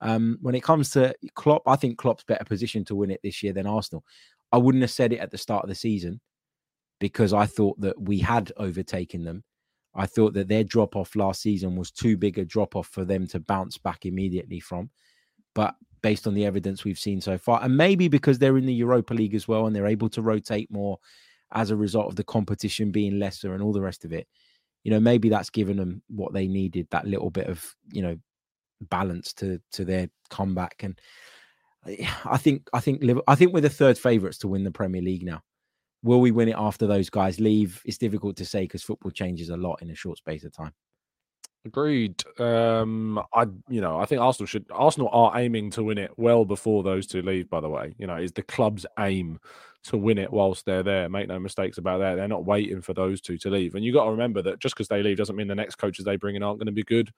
When it comes to Klopp, I think Klopp's better positioned to win it this year than Arsenal. I wouldn't have said it at the start of the season because I thought that we had overtaken them. I thought that their drop-off last season was too big a drop-off for them to bounce back immediately from. But based on the evidence we've seen so far, and maybe because they're in the Europa League as well and they're able to rotate more as a result of the competition being lesser and all the rest of it, maybe that's given them what they needed, that little bit of, balance to their comeback. And I think we're the third favourites to win the Premier League now. Will we win it after those guys leave? It's difficult to say because football changes a lot in a short space of time. Agreed. I think Arsenal are aiming to win it well before those two leave, by the way. You know, it's the club's aim to win it whilst they're there. Make no mistakes about that. They're not waiting for those two to leave. And you got to remember that just because they leave doesn't mean the next coaches they bring in aren't going to be good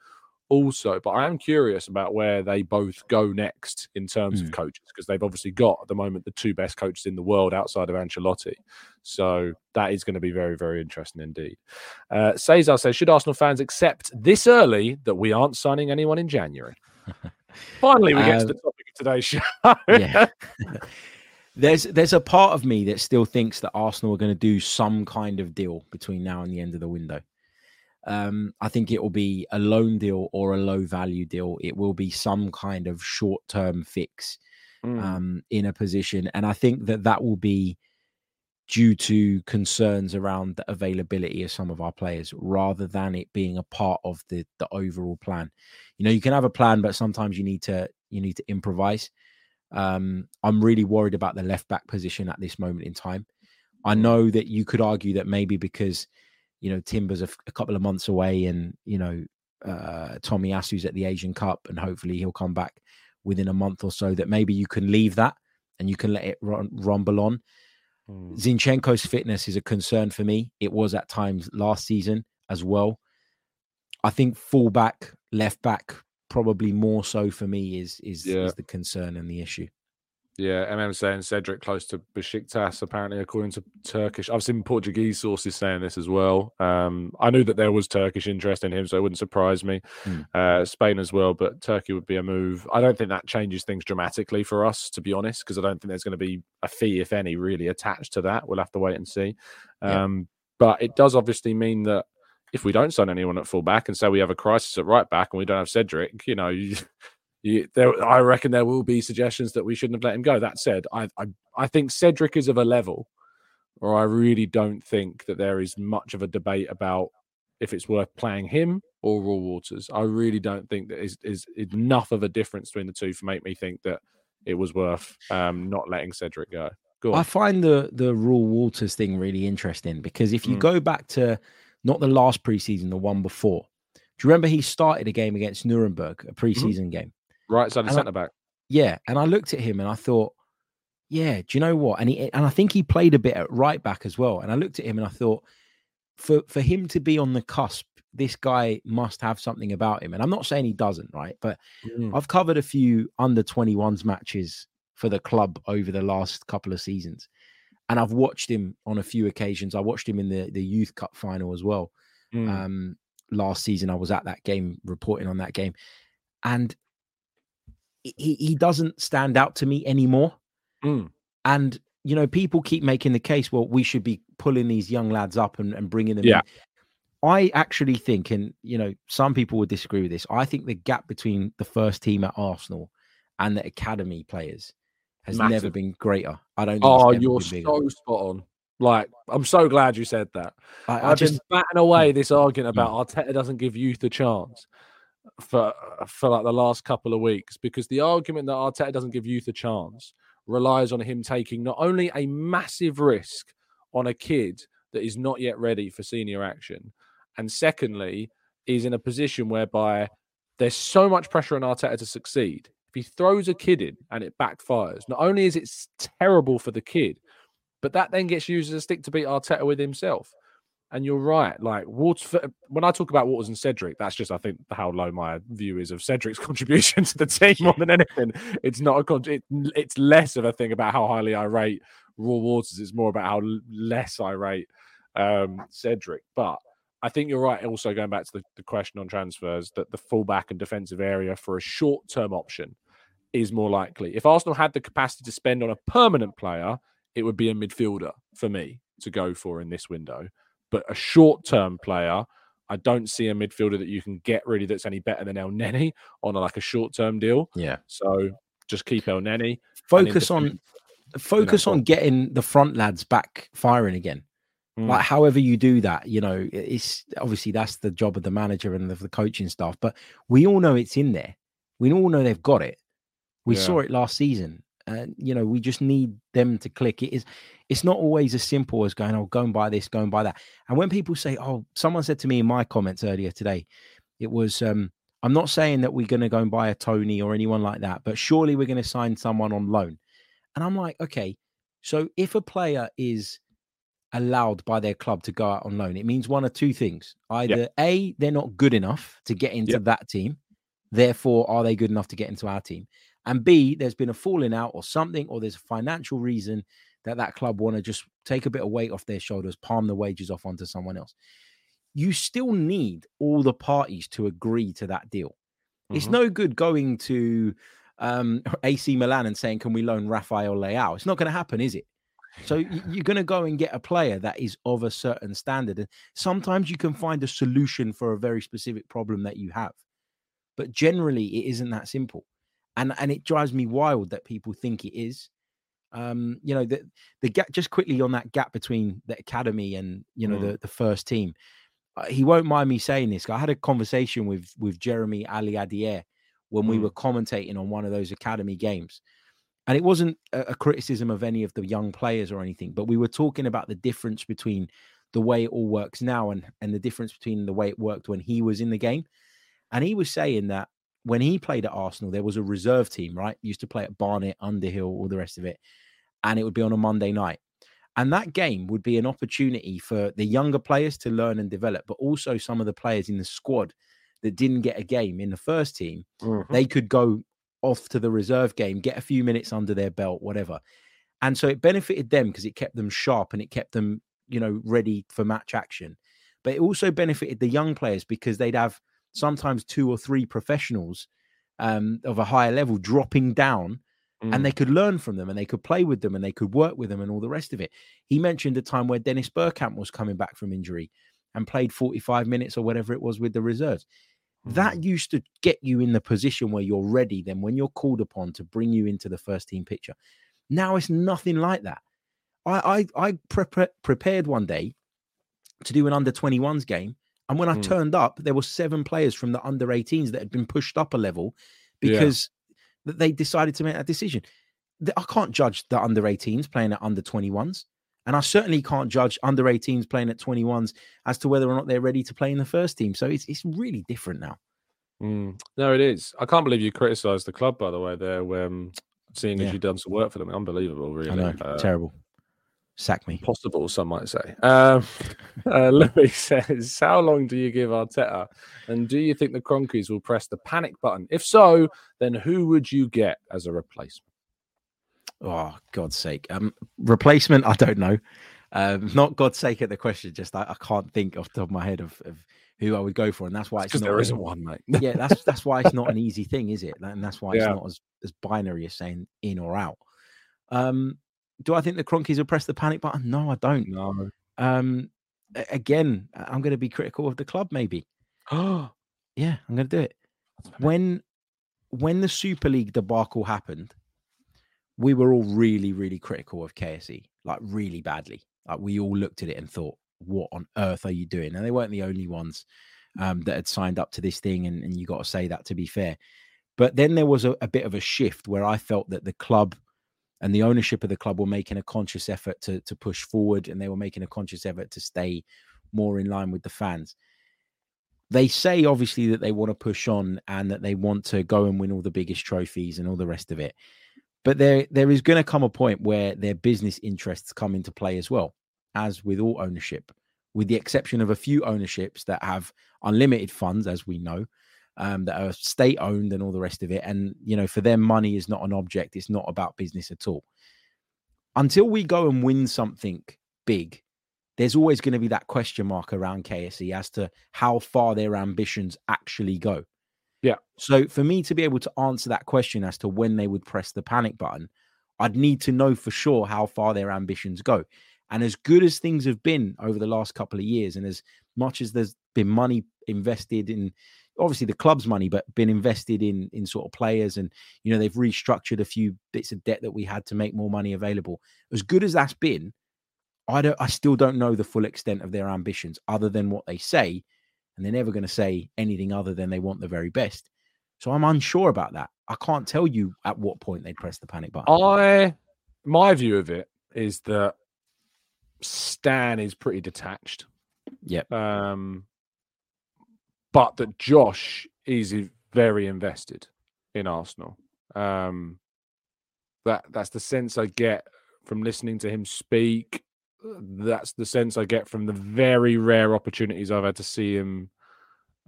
also. But I am curious about where they both go next in terms of coaches, because they've obviously got at the moment the two best coaches in the world outside of Ancelotti. So that is going to be very, very interesting indeed. Cesar says, should Arsenal fans accept this early that we aren't signing anyone in January? Finally, we get to the topic of today's show. Yeah. There's a part of me that still thinks that Arsenal are going to do some kind of deal between now and the end of the window. I think it will be a loan deal or a low value deal. It will be some kind of short-term fix in a position. And I think that will be due to concerns around the availability of some of our players rather than it being a part of the overall plan. You know, you can have a plan, but sometimes you need to improvise. I'm really worried about the left-back position at this moment in time. I know that you could argue that maybe because... you know, Timber's a couple of months away and, you know, Tommy Asu's at the Asian Cup and hopefully he'll come back within a month or so, that maybe you can leave that and you can let it rumble on. Zinchenko's fitness is a concern for me. It was at times last season as well. I think fullback, left back, probably more so for me is the concern and the issue. Yeah, MM saying Cedric close to Besiktas, apparently, according to Turkish. I've seen Portuguese sources saying this as well. I knew that there was Turkish interest in him, so it wouldn't surprise me. Spain as well, but Turkey would be a move. I don't think that changes things dramatically for us, to be honest, because I don't think there's going to be a fee, if any, really attached to that. We'll have to wait and see. But it does obviously mean that if we don't sign anyone at fullback and say we have a crisis at right back and we don't have Cedric, you know... I reckon there will be suggestions that we shouldn't have let him go. That said, I think Cedric is of a level where I really don't think that there is much of a debate about if it's worth playing him or Raw Waters. I really don't think that is enough of a difference between the two to make me think that it was worth not letting Cedric go. Go on. I find the Raw Waters thing really interesting because if you go back to not the last preseason, the one before, do you remember he started a game against Nuremberg, a preseason game? Right side of centre-back. Yeah, and I looked at him and I thought, yeah, do you know what? And I think he played a bit at right-back as well. And I looked at him and I thought, for him to be on the cusp, this guy must have something about him. And I'm not saying he doesn't, right? But I've covered a few under-21s matches for the club over the last couple of seasons. And I've watched him on a few occasions. I watched him in the Youth Cup final as well. Last season, I was at that game, reporting on that game. And... He doesn't stand out to me anymore. And, you know, people keep making the case, well, we should be pulling these young lads up and bringing them in. I actually think, and, you know, some people would disagree with this, I think the gap between the first team at Arsenal and the academy players has never been greater. I don't think you're so spot on. Like, I'm so glad you said that. I've just batting away this argument about Arteta doesn't give youth the chance. For like the last couple of weeks, because the argument that Arteta doesn't give youth a chance relies on him taking not only a massive risk on a kid that is not yet ready for senior action, and secondly, is in a position whereby there's so much pressure on Arteta to succeed. If he throws a kid in and it backfires, not only is it terrible for the kid, but that then gets used as a stick to beat Arteta with himself. And you're right. Like Waters, when I talk about Waters and Cedric, that's just I think how low my view is of Cedric's contribution to the team more than anything. It's not a it's less of a thing about how highly I rate Raw Waters. It's more about how less I rate Cedric. But I think you're right. Also going back to the question on transfers, that the fullback and defensive area for a short-term option is more likely. If Arsenal had the capacity to spend on a permanent player, it would be a midfielder for me to go for in this window. But a short-term player, I don't see a midfielder that you can get really that's any better than El Neni on a short-term deal. Yeah. So just keep El Neni. Focus on getting the front lads back firing again. Like however you do that, you know, it's obviously that's the job of the manager and the coaching staff. But we all know it's in there. We all know they've got it. We saw it last season. And, you know, we just need them to click. It's not always as simple as going, oh, go and buy this, go and buy that. And when people say, oh, someone said to me in my comments earlier today, it was, I'm not saying that we're going to go and buy a Tony or anyone like that, but surely we're going to sign someone on loan. And I'm like, okay, so if a player is allowed by their club to go out on loan, it means one of two things. Either A, they're not good enough to get into that team. Therefore, are they good enough to get into our team? And B, there's been a falling out or something, or there's a financial reason that that club want to just take a bit of weight off their shoulders, palm the wages off onto someone else. You still need all the parties to agree to that deal. Mm-hmm. It's no good going to AC Milan and saying, can we loan Rafael Leao? It's not going to happen, is it? So you're going to go and get a player that is of a certain standard. And sometimes you can find a solution for a very specific problem that you have. But generally, it isn't that simple. And it drives me wild that people think it is. You know, the gap, just quickly on that gap between the academy and, you know, the first team. He won't mind me saying this. I had a conversation with Jeremy Aliadier when we were commentating on one of those academy games. And it wasn't a criticism of any of the young players or anything, but we were talking about the difference between the way it all works now and the difference between the way it worked when he was in the game. And he was saying that when he played at Arsenal, there was a reserve team, right? He used to play at Barnet, Underhill, all the rest of it. And it would be on a Monday night. And that game would be an opportunity for the younger players to learn and develop, but also some of the players in the squad that didn't get a game in the first team, they could go off to the reserve game, get a few minutes under their belt, whatever. And so it benefited them because it kept them sharp and it kept them, you know, ready for match action. But it also benefited the young players because they'd have sometimes 2 or 3 professionals of a higher level dropping down and they could learn from them and they could play with them and they could work with them and all the rest of it. He mentioned a time where Dennis Bergkamp was coming back from injury and played 45 minutes or whatever it was with the reserves. That used to get you in the position where you're ready then when you're called upon to bring you into the first team picture. Now it's nothing like that. I prepared one day to do an under-21s game. And when I turned up, there were 7 players from the under-18s that had been pushed up a level because they decided to make that decision. I can't judge the under-18s playing at under-21s. And I certainly can't judge under-18s playing at 21s as to whether or not they're ready to play in the first team. So it's really different now. No, it is. I can't believe you criticised the club, by the way, there, seeing as you've done some work for them. Unbelievable, really. I know, terrible. Sack me. Possible, some might say. Louis says, how long do you give Arteta? And do you think the Cronkies will press the panic button? If so, then who would you get as a replacement? Oh, God's sake. Replacement, I don't know. Not God's sake at the question, just I can't think off the top of my head of who I would go for. And that's why it's not... there isn't one, mate. Yeah, that's why it's not an easy thing, is it? And that's why it's not as binary as saying in or out. Do I think the Cronkies will press the panic button? No, I don't. No. Again, I'm going to be critical of the club, maybe. Oh, yeah, I'm going to do it. When the Super League debacle happened, we were all really, really critical of KSE, like really badly. Like we all looked at it and thought, what on earth are you doing? And they weren't the only ones that had signed up to this thing. And you got to say that to be fair. But then there was a bit of a shift where I felt that the club and the ownership of the club were making a conscious effort to push forward, and they were making a conscious effort to stay more in line with the fans. They say, obviously, that they want to push on and that they want to go and win all the biggest trophies and all the rest of it. But there is going to come a point where their business interests come into play as well, as with all ownership, with the exception of a few ownerships that have unlimited funds, as we know, that are state-owned and all the rest of it. And, you know, for them, money is not an object. It's not about business at all. Until we go and win something big, there's always going to be that question mark around KSE as to how far their ambitions actually go. Yeah. So for me to be able to answer that question as to when they would press the panic button, I'd need to know for sure how far their ambitions go. And as good as things have been over the last couple of years, and as much as there's been money invested in, obviously the club's money, but been invested in sort of players. And, you know, they've restructured a few bits of debt that we had to make more money available. As good as that's been, I still don't know the full extent of their ambitions other than what they say. And they're never going to say anything other than they want the very best. So I'm unsure about that. I can't tell you at what point they press the panic button. My view of it is that Stan is pretty detached. Yep. But that Josh is very invested in Arsenal. That's the sense I get from listening to him speak. That's the sense I get from the very rare opportunities I've had to see him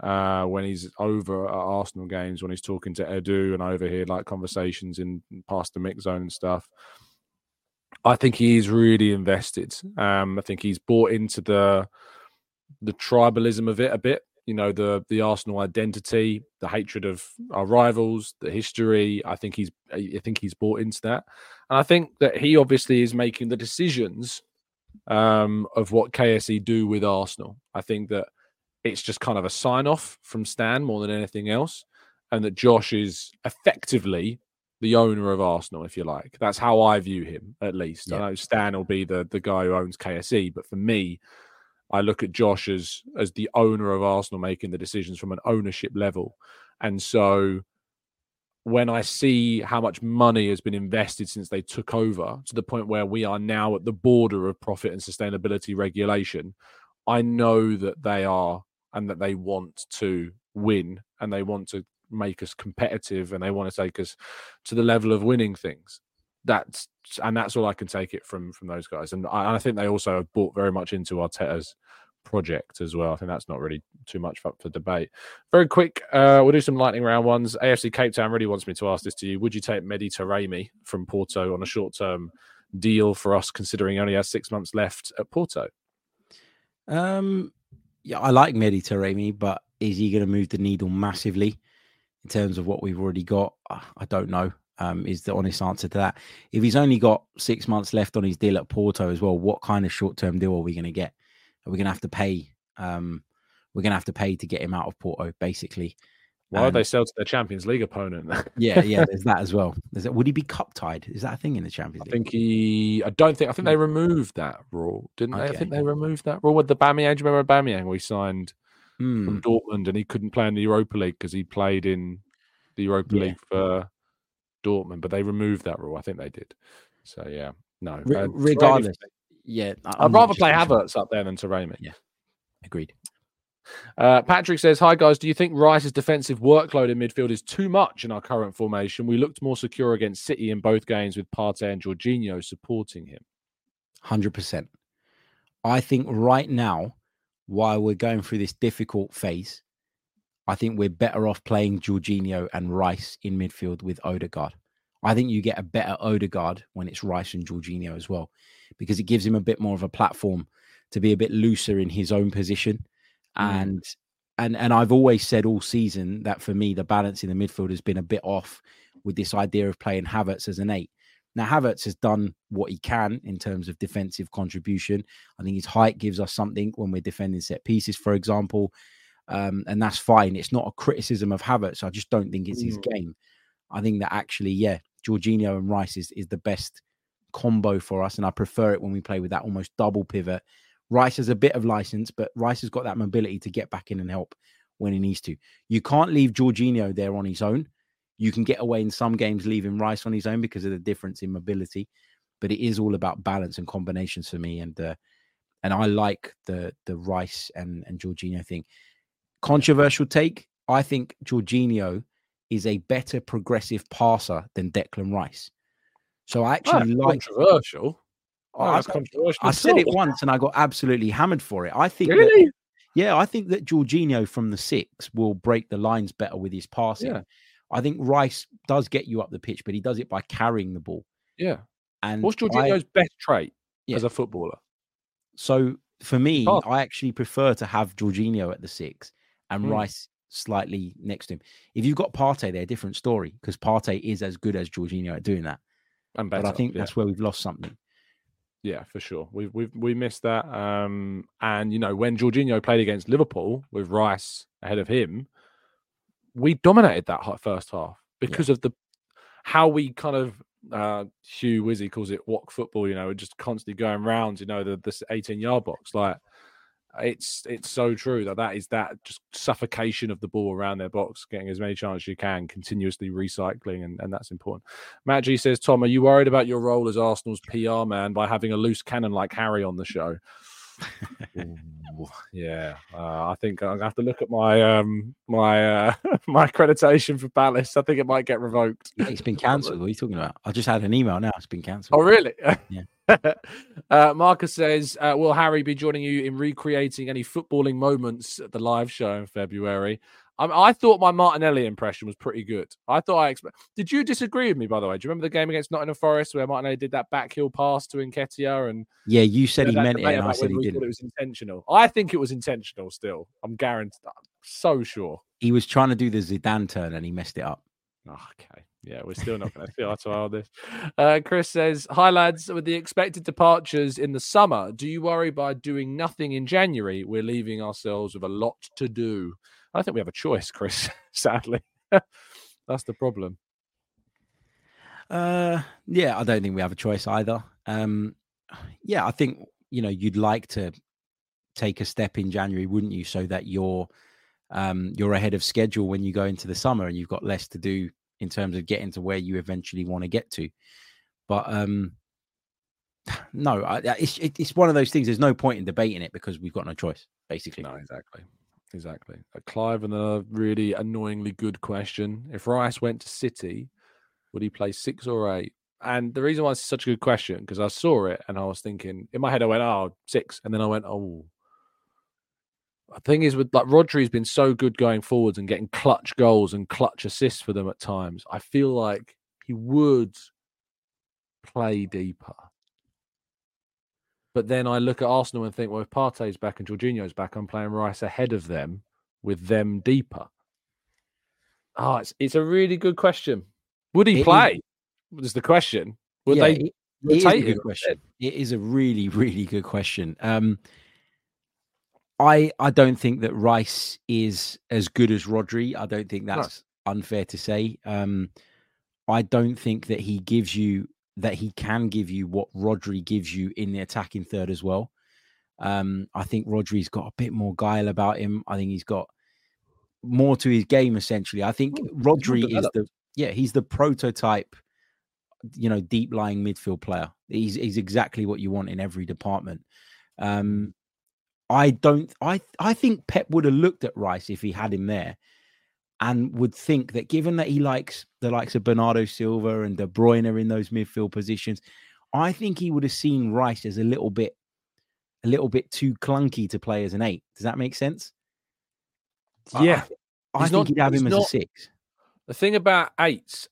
when he's over at Arsenal games, when he's talking to Edu, and I overhear like conversations in past the mix zone and stuff. I think he is really invested. I think he's bought into the tribalism of it a bit. You know, the Arsenal identity, the hatred of our rivals, the history. I think he's bought into that, and I think that he obviously is making the decisions of what KSE do with Arsenal. I think that it's just kind of a sign off from Stan more than anything else, and that Josh is effectively the owner of Arsenal, if you like. That's how I view him, at least. Yeah. I know Stan will be the guy who owns KSE, but for me, I look at Josh as the owner of Arsenal, making the decisions from an ownership level. And so when I see how much money has been invested since they took over, to the point where we are now at the border of profit and sustainability regulation, I know that they are, and that they want to win, and they want to make us competitive, and they want to take us to the level of winning things. That's all I can take it from those guys. And I think they also have bought very much into Arteta's project as well. I think that's not really too much up for debate. Very quick, we'll do some lightning round ones. AFC Cape Town really wants me to ask this to you. Would you take Mehdi Taremi from Porto on a short-term deal for us, considering he only has 6 months left at Porto? Yeah, I like Mehdi Taremi, but is he going to move the needle massively in terms of what we've already got? I don't know. Is the honest answer to that. If he's only got 6 months left on his deal at Porto as well, what kind of short-term deal are we going to get? Are we going to have to pay? We're going to have to pay to get him out of Porto, basically. Why would they sell to their Champions League opponent? yeah, there's that as well. Would he be cup-tied? Is that a thing in the Champions League? I think they removed that rule, didn't they? Okay. I think they removed that rule with the Bamiang. Do you remember Bamiang? We signed from Dortmund, and he couldn't play in the Europa League because he played in the Europa League for Dortmund, but they removed that rule. I think they did. So, yeah, no. Regardless. Yeah. I'd rather play Havertz up there than Taremi. Yeah. Agreed. Patrick says, hi, guys. Do you think Rice's defensive workload in midfield is too much in our current formation? We looked more secure against City in both games with Partey and Jorginho supporting him. 100%. I think right now, while we're going through this difficult phase, I think we're better off playing Jorginho and Rice in midfield with Odegaard. I think you get a better Odegaard when it's Rice and Jorginho as well, because it gives him a bit more of a platform to be a bit looser in his own position. And I've always said all season that for me, the balance in the midfield has been a bit off with this idea of playing Havertz as an 8. Now, Havertz has done what he can in terms of defensive contribution. I think his height gives us something when we're defending set pieces, for example. And that's fine. It's not a criticism of Havertz. I just don't think it's his game. I think that actually, yeah, Jorginho and Rice is the best combo for us. And I prefer it when we play with that almost double pivot. Rice has a bit of license, but Rice has got that mobility to get back in and help when he needs to. You can't leave Jorginho there on his own. You can get away in some games leaving Rice on his own because of the difference in mobility. But it is all about balance and combinations for me. And I like the Rice and Jorginho thing. Controversial take. I think Jorginho is a better progressive passer than Declan Rice. So I actually like... Controversial? I said it once and I got absolutely hammered for it. I think... Really? I think that Jorginho from the 6 will break the lines better with his passing. Yeah. I think Rice does get you up the pitch, but he does it by carrying the ball. Yeah. And what's Jorginho's best trait as a footballer? So for me, I actually prefer to have Jorginho at the 6. And Rice slightly next to him. If you've got Partey there, different story, because Partey is as good as Jorginho at doing that. And better, but I think that's where we've lost something. Yeah, for sure. We missed that. And, you know, when Jorginho played against Liverpool with Rice ahead of him, we dominated that first half because of how we kind of, Hugh Wizzy calls it wok football, you know, just constantly going round, you know, the 18-yard box. Like, It's so true that is just suffocation of the ball around their box, getting as many chances as you can, continuously recycling, and that's important. Matt G says, Tom, are you worried about your role as Arsenal's PR man by having a loose cannon like Harry on the show? I think I'm going to have to look at my my accreditation for Palace. I think it might get revoked. It's been cancelled. What are you talking about? I just had an email now. It's been cancelled. Oh, really? Yeah. Marcus says, will Harry be joining you in recreating any footballing moments at the live show in February? I thought my Martinelli impression was pretty good. Did you disagree with me, by the way? Do you remember the game against Nottingham Forest where Martinelli did that backheel pass to Nketiah? And yeah, you said he meant it, and I said he didn't. It was intentional. I think it was intentional. Still, I'm so sure he was trying to do the Zidane turn and he messed it up. Oh, okay. Yeah, we're still not going to feel out all this. Chris says, hi, lads. With the expected departures in the summer, do you worry by doing nothing in January? We're leaving ourselves with a lot to do. I think we have a choice, Chris, sadly. That's the problem. I don't think we have a choice either. I think, you'd like to take a step in January, wouldn't you? So that you're ahead of schedule when you go into the summer and you've got less to do in terms of getting to where you eventually want to get to. But it's one of those things. There's no point in debating it because we've got no choice, basically. No, exactly. Clive and a really annoyingly good question. If Rice went to City, would he play 6 or 8? And the reason why it's such a good question, because I saw it and I was thinking, in my head, I went, 6. And then I went, The thing is, with Rodri's been so good going forwards and getting clutch goals and clutch assists for them at times. I feel like he would play deeper. But then I look at Arsenal and think, well, if Partey's back and Jorginho's back, I'm playing Rice ahead of them with them deeper. It's a really good question. Would he play? Is the question. It is a really, really good question. I don't think that Rice is as good as Rodri. I don't think that's unfair to say. I don't think that he can give you what Rodri gives you in the attacking third as well. I think Rodri's got a bit more guile about him. I think he's got more to his game, essentially. I think Rodri is he's the prototype, deep lying midfield player. He's exactly what you want in every department. I think Pep would have looked at Rice if he had him there and would think that, given that he likes the likes of Bernardo Silva and De Bruyne in those midfield positions, I think he would have seen Rice as a little bit too clunky to play as an 8. Does that make sense? Yeah. I think he'd have him as a 6. The thing about 8s,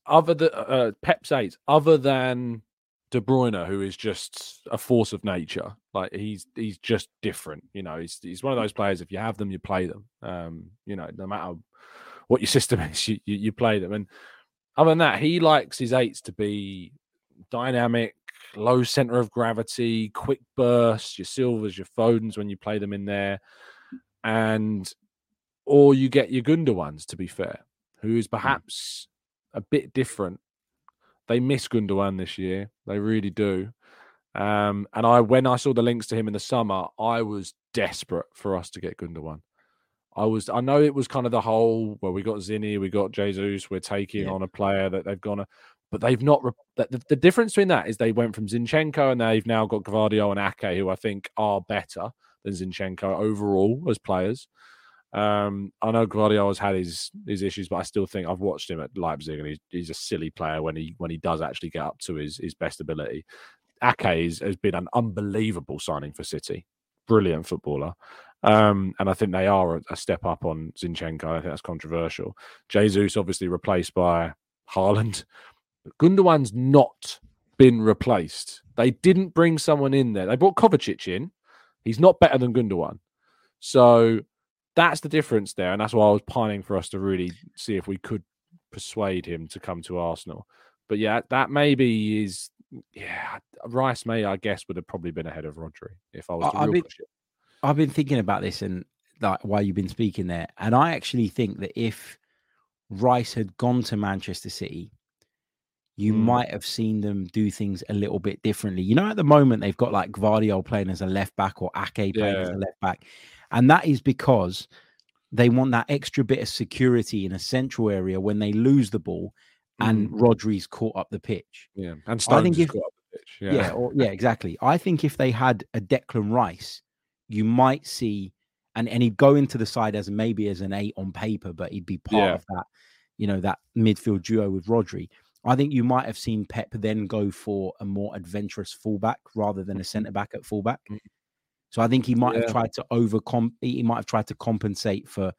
Pep's 8s, other than De Bruyne, who is just a force of nature, like he's just different. He's one of those players. If you have them, you play them. No matter what your system is, you play them. And other than that, he likes his 8s to be dynamic, low center of gravity, quick bursts. Your Silvers, your Fodens, when you play them in there, or you get your Gundogan. To be fair, who is perhaps a bit different. They miss Gundogan this year. They really do. And when I saw the links to him in the summer, I was desperate for us to get Gundogan. I know it was kind of the whole, well, we got Zinni, we got Jesus, we're taking on a player that they've gone... But they've not... The difference between that is they went from Zinchenko and they've now got Guardiola and Ake, who I think are better than Zinchenko overall as players. I know Guardiola's had his issues, but I still think I've watched him at Leipzig and he's a silly player when he does actually get up to his best ability. Ake has been an unbelievable signing for City. Brilliant footballer. And I think they are a step up on Zinchenko. I think that's controversial. Jesus obviously replaced by Haaland. But Gundogan's not been replaced. They didn't bring someone in there. They brought Kovacic in. He's not better than Gundogan. So... that's the difference there, and that's why I was pining for us to really see if we could persuade him to come to Arsenal. But yeah, that maybe is... yeah, Rice may, I guess, would have probably been ahead of Rodri if I was to push it. I've been thinking about this and like while you've been speaking there, and I actually think that if Rice had gone to Manchester City, you might have seen them do things a little bit differently. At the moment, they've got like Guardiola playing as a left back or Ake playing as a left back. And that is because they want that extra bit of security in a central area when they lose the ball and Rodri's caught up the pitch. Yeah, and Stones is caught up the pitch. Yeah, exactly. I think if they had a Declan Rice, you might see, and he'd go into the side as maybe as an 8 on paper, but he'd be part of that, you know, that midfield duo with Rodri. I think you might have seen Pep then go for a more adventurous fullback rather than a centre-back at fullback. So I think he might have tried to compensate for,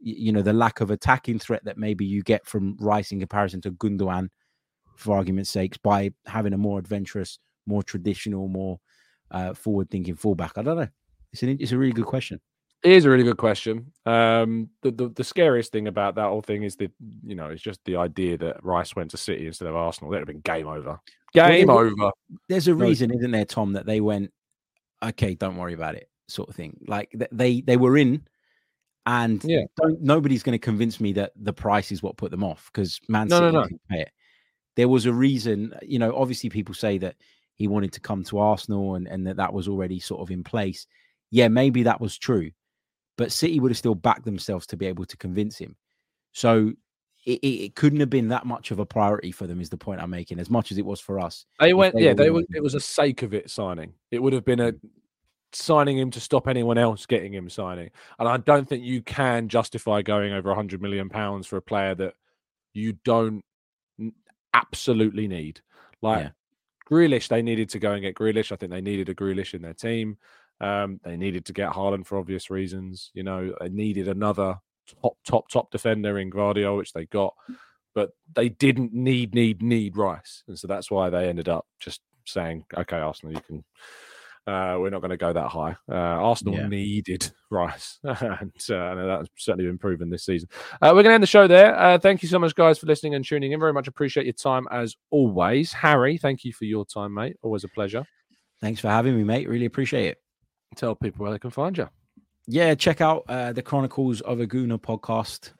you know, the lack of attacking threat that maybe you get from Rice in comparison to Gundogan, for argument's sakes, by having a more adventurous, more traditional, more forward-thinking fullback. I don't know. It's a really good question. It is a really good question. The scariest thing about that whole thing is it's just the idea that Rice went to City instead of Arsenal. That would have been game over. Game over. There's a reason, isn't there, Tom, that they went, okay, don't worry about it, sort of thing. Like they were in, and nobody's going to convince me that the price is what put them off, because Man City didn't pay it. There was a reason, you know. Obviously, people say that he wanted to come to Arsenal and that was already sort of in place. Yeah, maybe that was true. But City would have still backed themselves to be able to convince him. So it couldn't have been that much of a priority for them, is the point I'm making, as much as it was for us. It was a sake of it signing. It would have been a signing him to stop anyone else getting him signing. And I don't think you can justify going over £100 million for a player that you don't absolutely need. Grealish, they needed to go and get Grealish. I think they needed a Grealish in their team. They needed to get Haaland for obvious reasons. You know, they needed another top defender in Guardiola, which they got. But they didn't need Rice. And so that's why they ended up just saying, okay, Arsenal, you can... we're not going to go that high. Arsenal needed Rice, and that's certainly been proven this season. We're going to end the show there. Thank you so much, guys, for listening and tuning in. Very much appreciate your time, as always. Harry, thank you for your time, mate. Always a pleasure. Thanks for having me, mate. Really appreciate it. Tell people where they can find you. Yeah, check out the Chronicles of a Gooner podcast.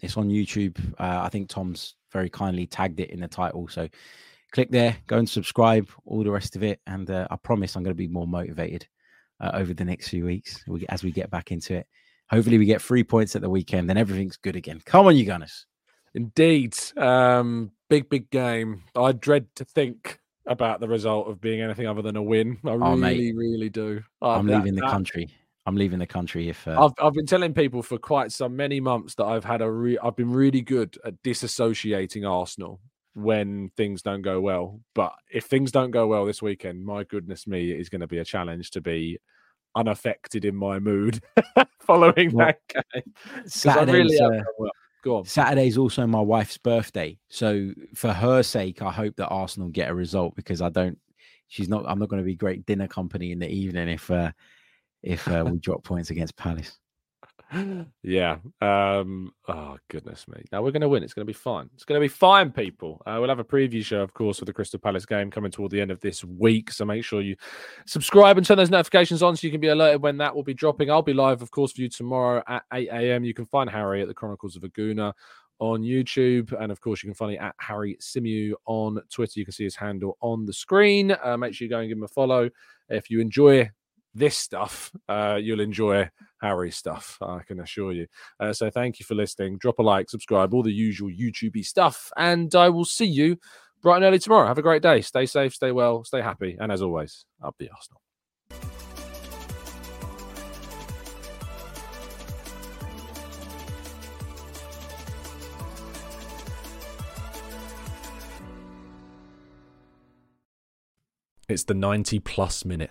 It's on YouTube. I think Tom's very kindly tagged it in the title. So click there, go and subscribe, all the rest of it. And I promise I'm going to be more motivated over the next few weeks as we get back into it. Hopefully we get 3 points at the weekend and everything's good again. Come on, you Gunners. Indeed. Big game. I dread to think about the result of being anything other than a win. I really do. I'm leaving the country. If I've been telling people for quite so many months that I've had I've been really good at disassociating Arsenal when things don't go well. But if things don't go well this weekend, my goodness me, it is going to be a challenge to be unaffected in my mood following that game. Saturday's also my wife's birthday. So for her sake, I hope that Arsenal get a result, because I'm not going to be great dinner company in the evening if we drop points against Palace. Yeah. Oh, goodness me. Now we're going to win. It's going to be fine. It's going to be fine, people. We'll have a preview show, of course, for the Crystal Palace game coming toward the end of this week. So make sure you subscribe and turn those notifications on so you can be alerted when that will be dropping. I'll be live, of course, for you tomorrow at 8 a.m. You can find Harry at the Chronicles of a Gooner on YouTube. And of course, you can find it at Harry Symeou on Twitter. You can see his handle on the screen. Make sure you go and give him a follow. If you enjoy this stuff, you'll enjoy Harry's stuff, I can assure you. So thank you for listening. Drop a like, subscribe, all the usual YouTubey stuff, and I will see you bright and early tomorrow. Have a great day. Stay safe, stay well, stay happy, and as always, up the Arsenal. It's the 90-plus minute.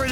it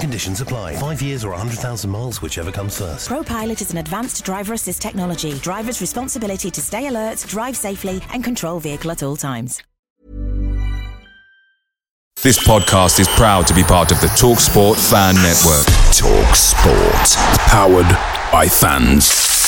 conditions apply. 5 years or 100,000 miles, whichever comes first. ProPilot is an advanced driver assist technology. Driver's responsibility to stay alert, drive safely, and control vehicle at all times. This podcast is proud to be part of the TalkSport Fan Network. TalkSport. Powered by fans.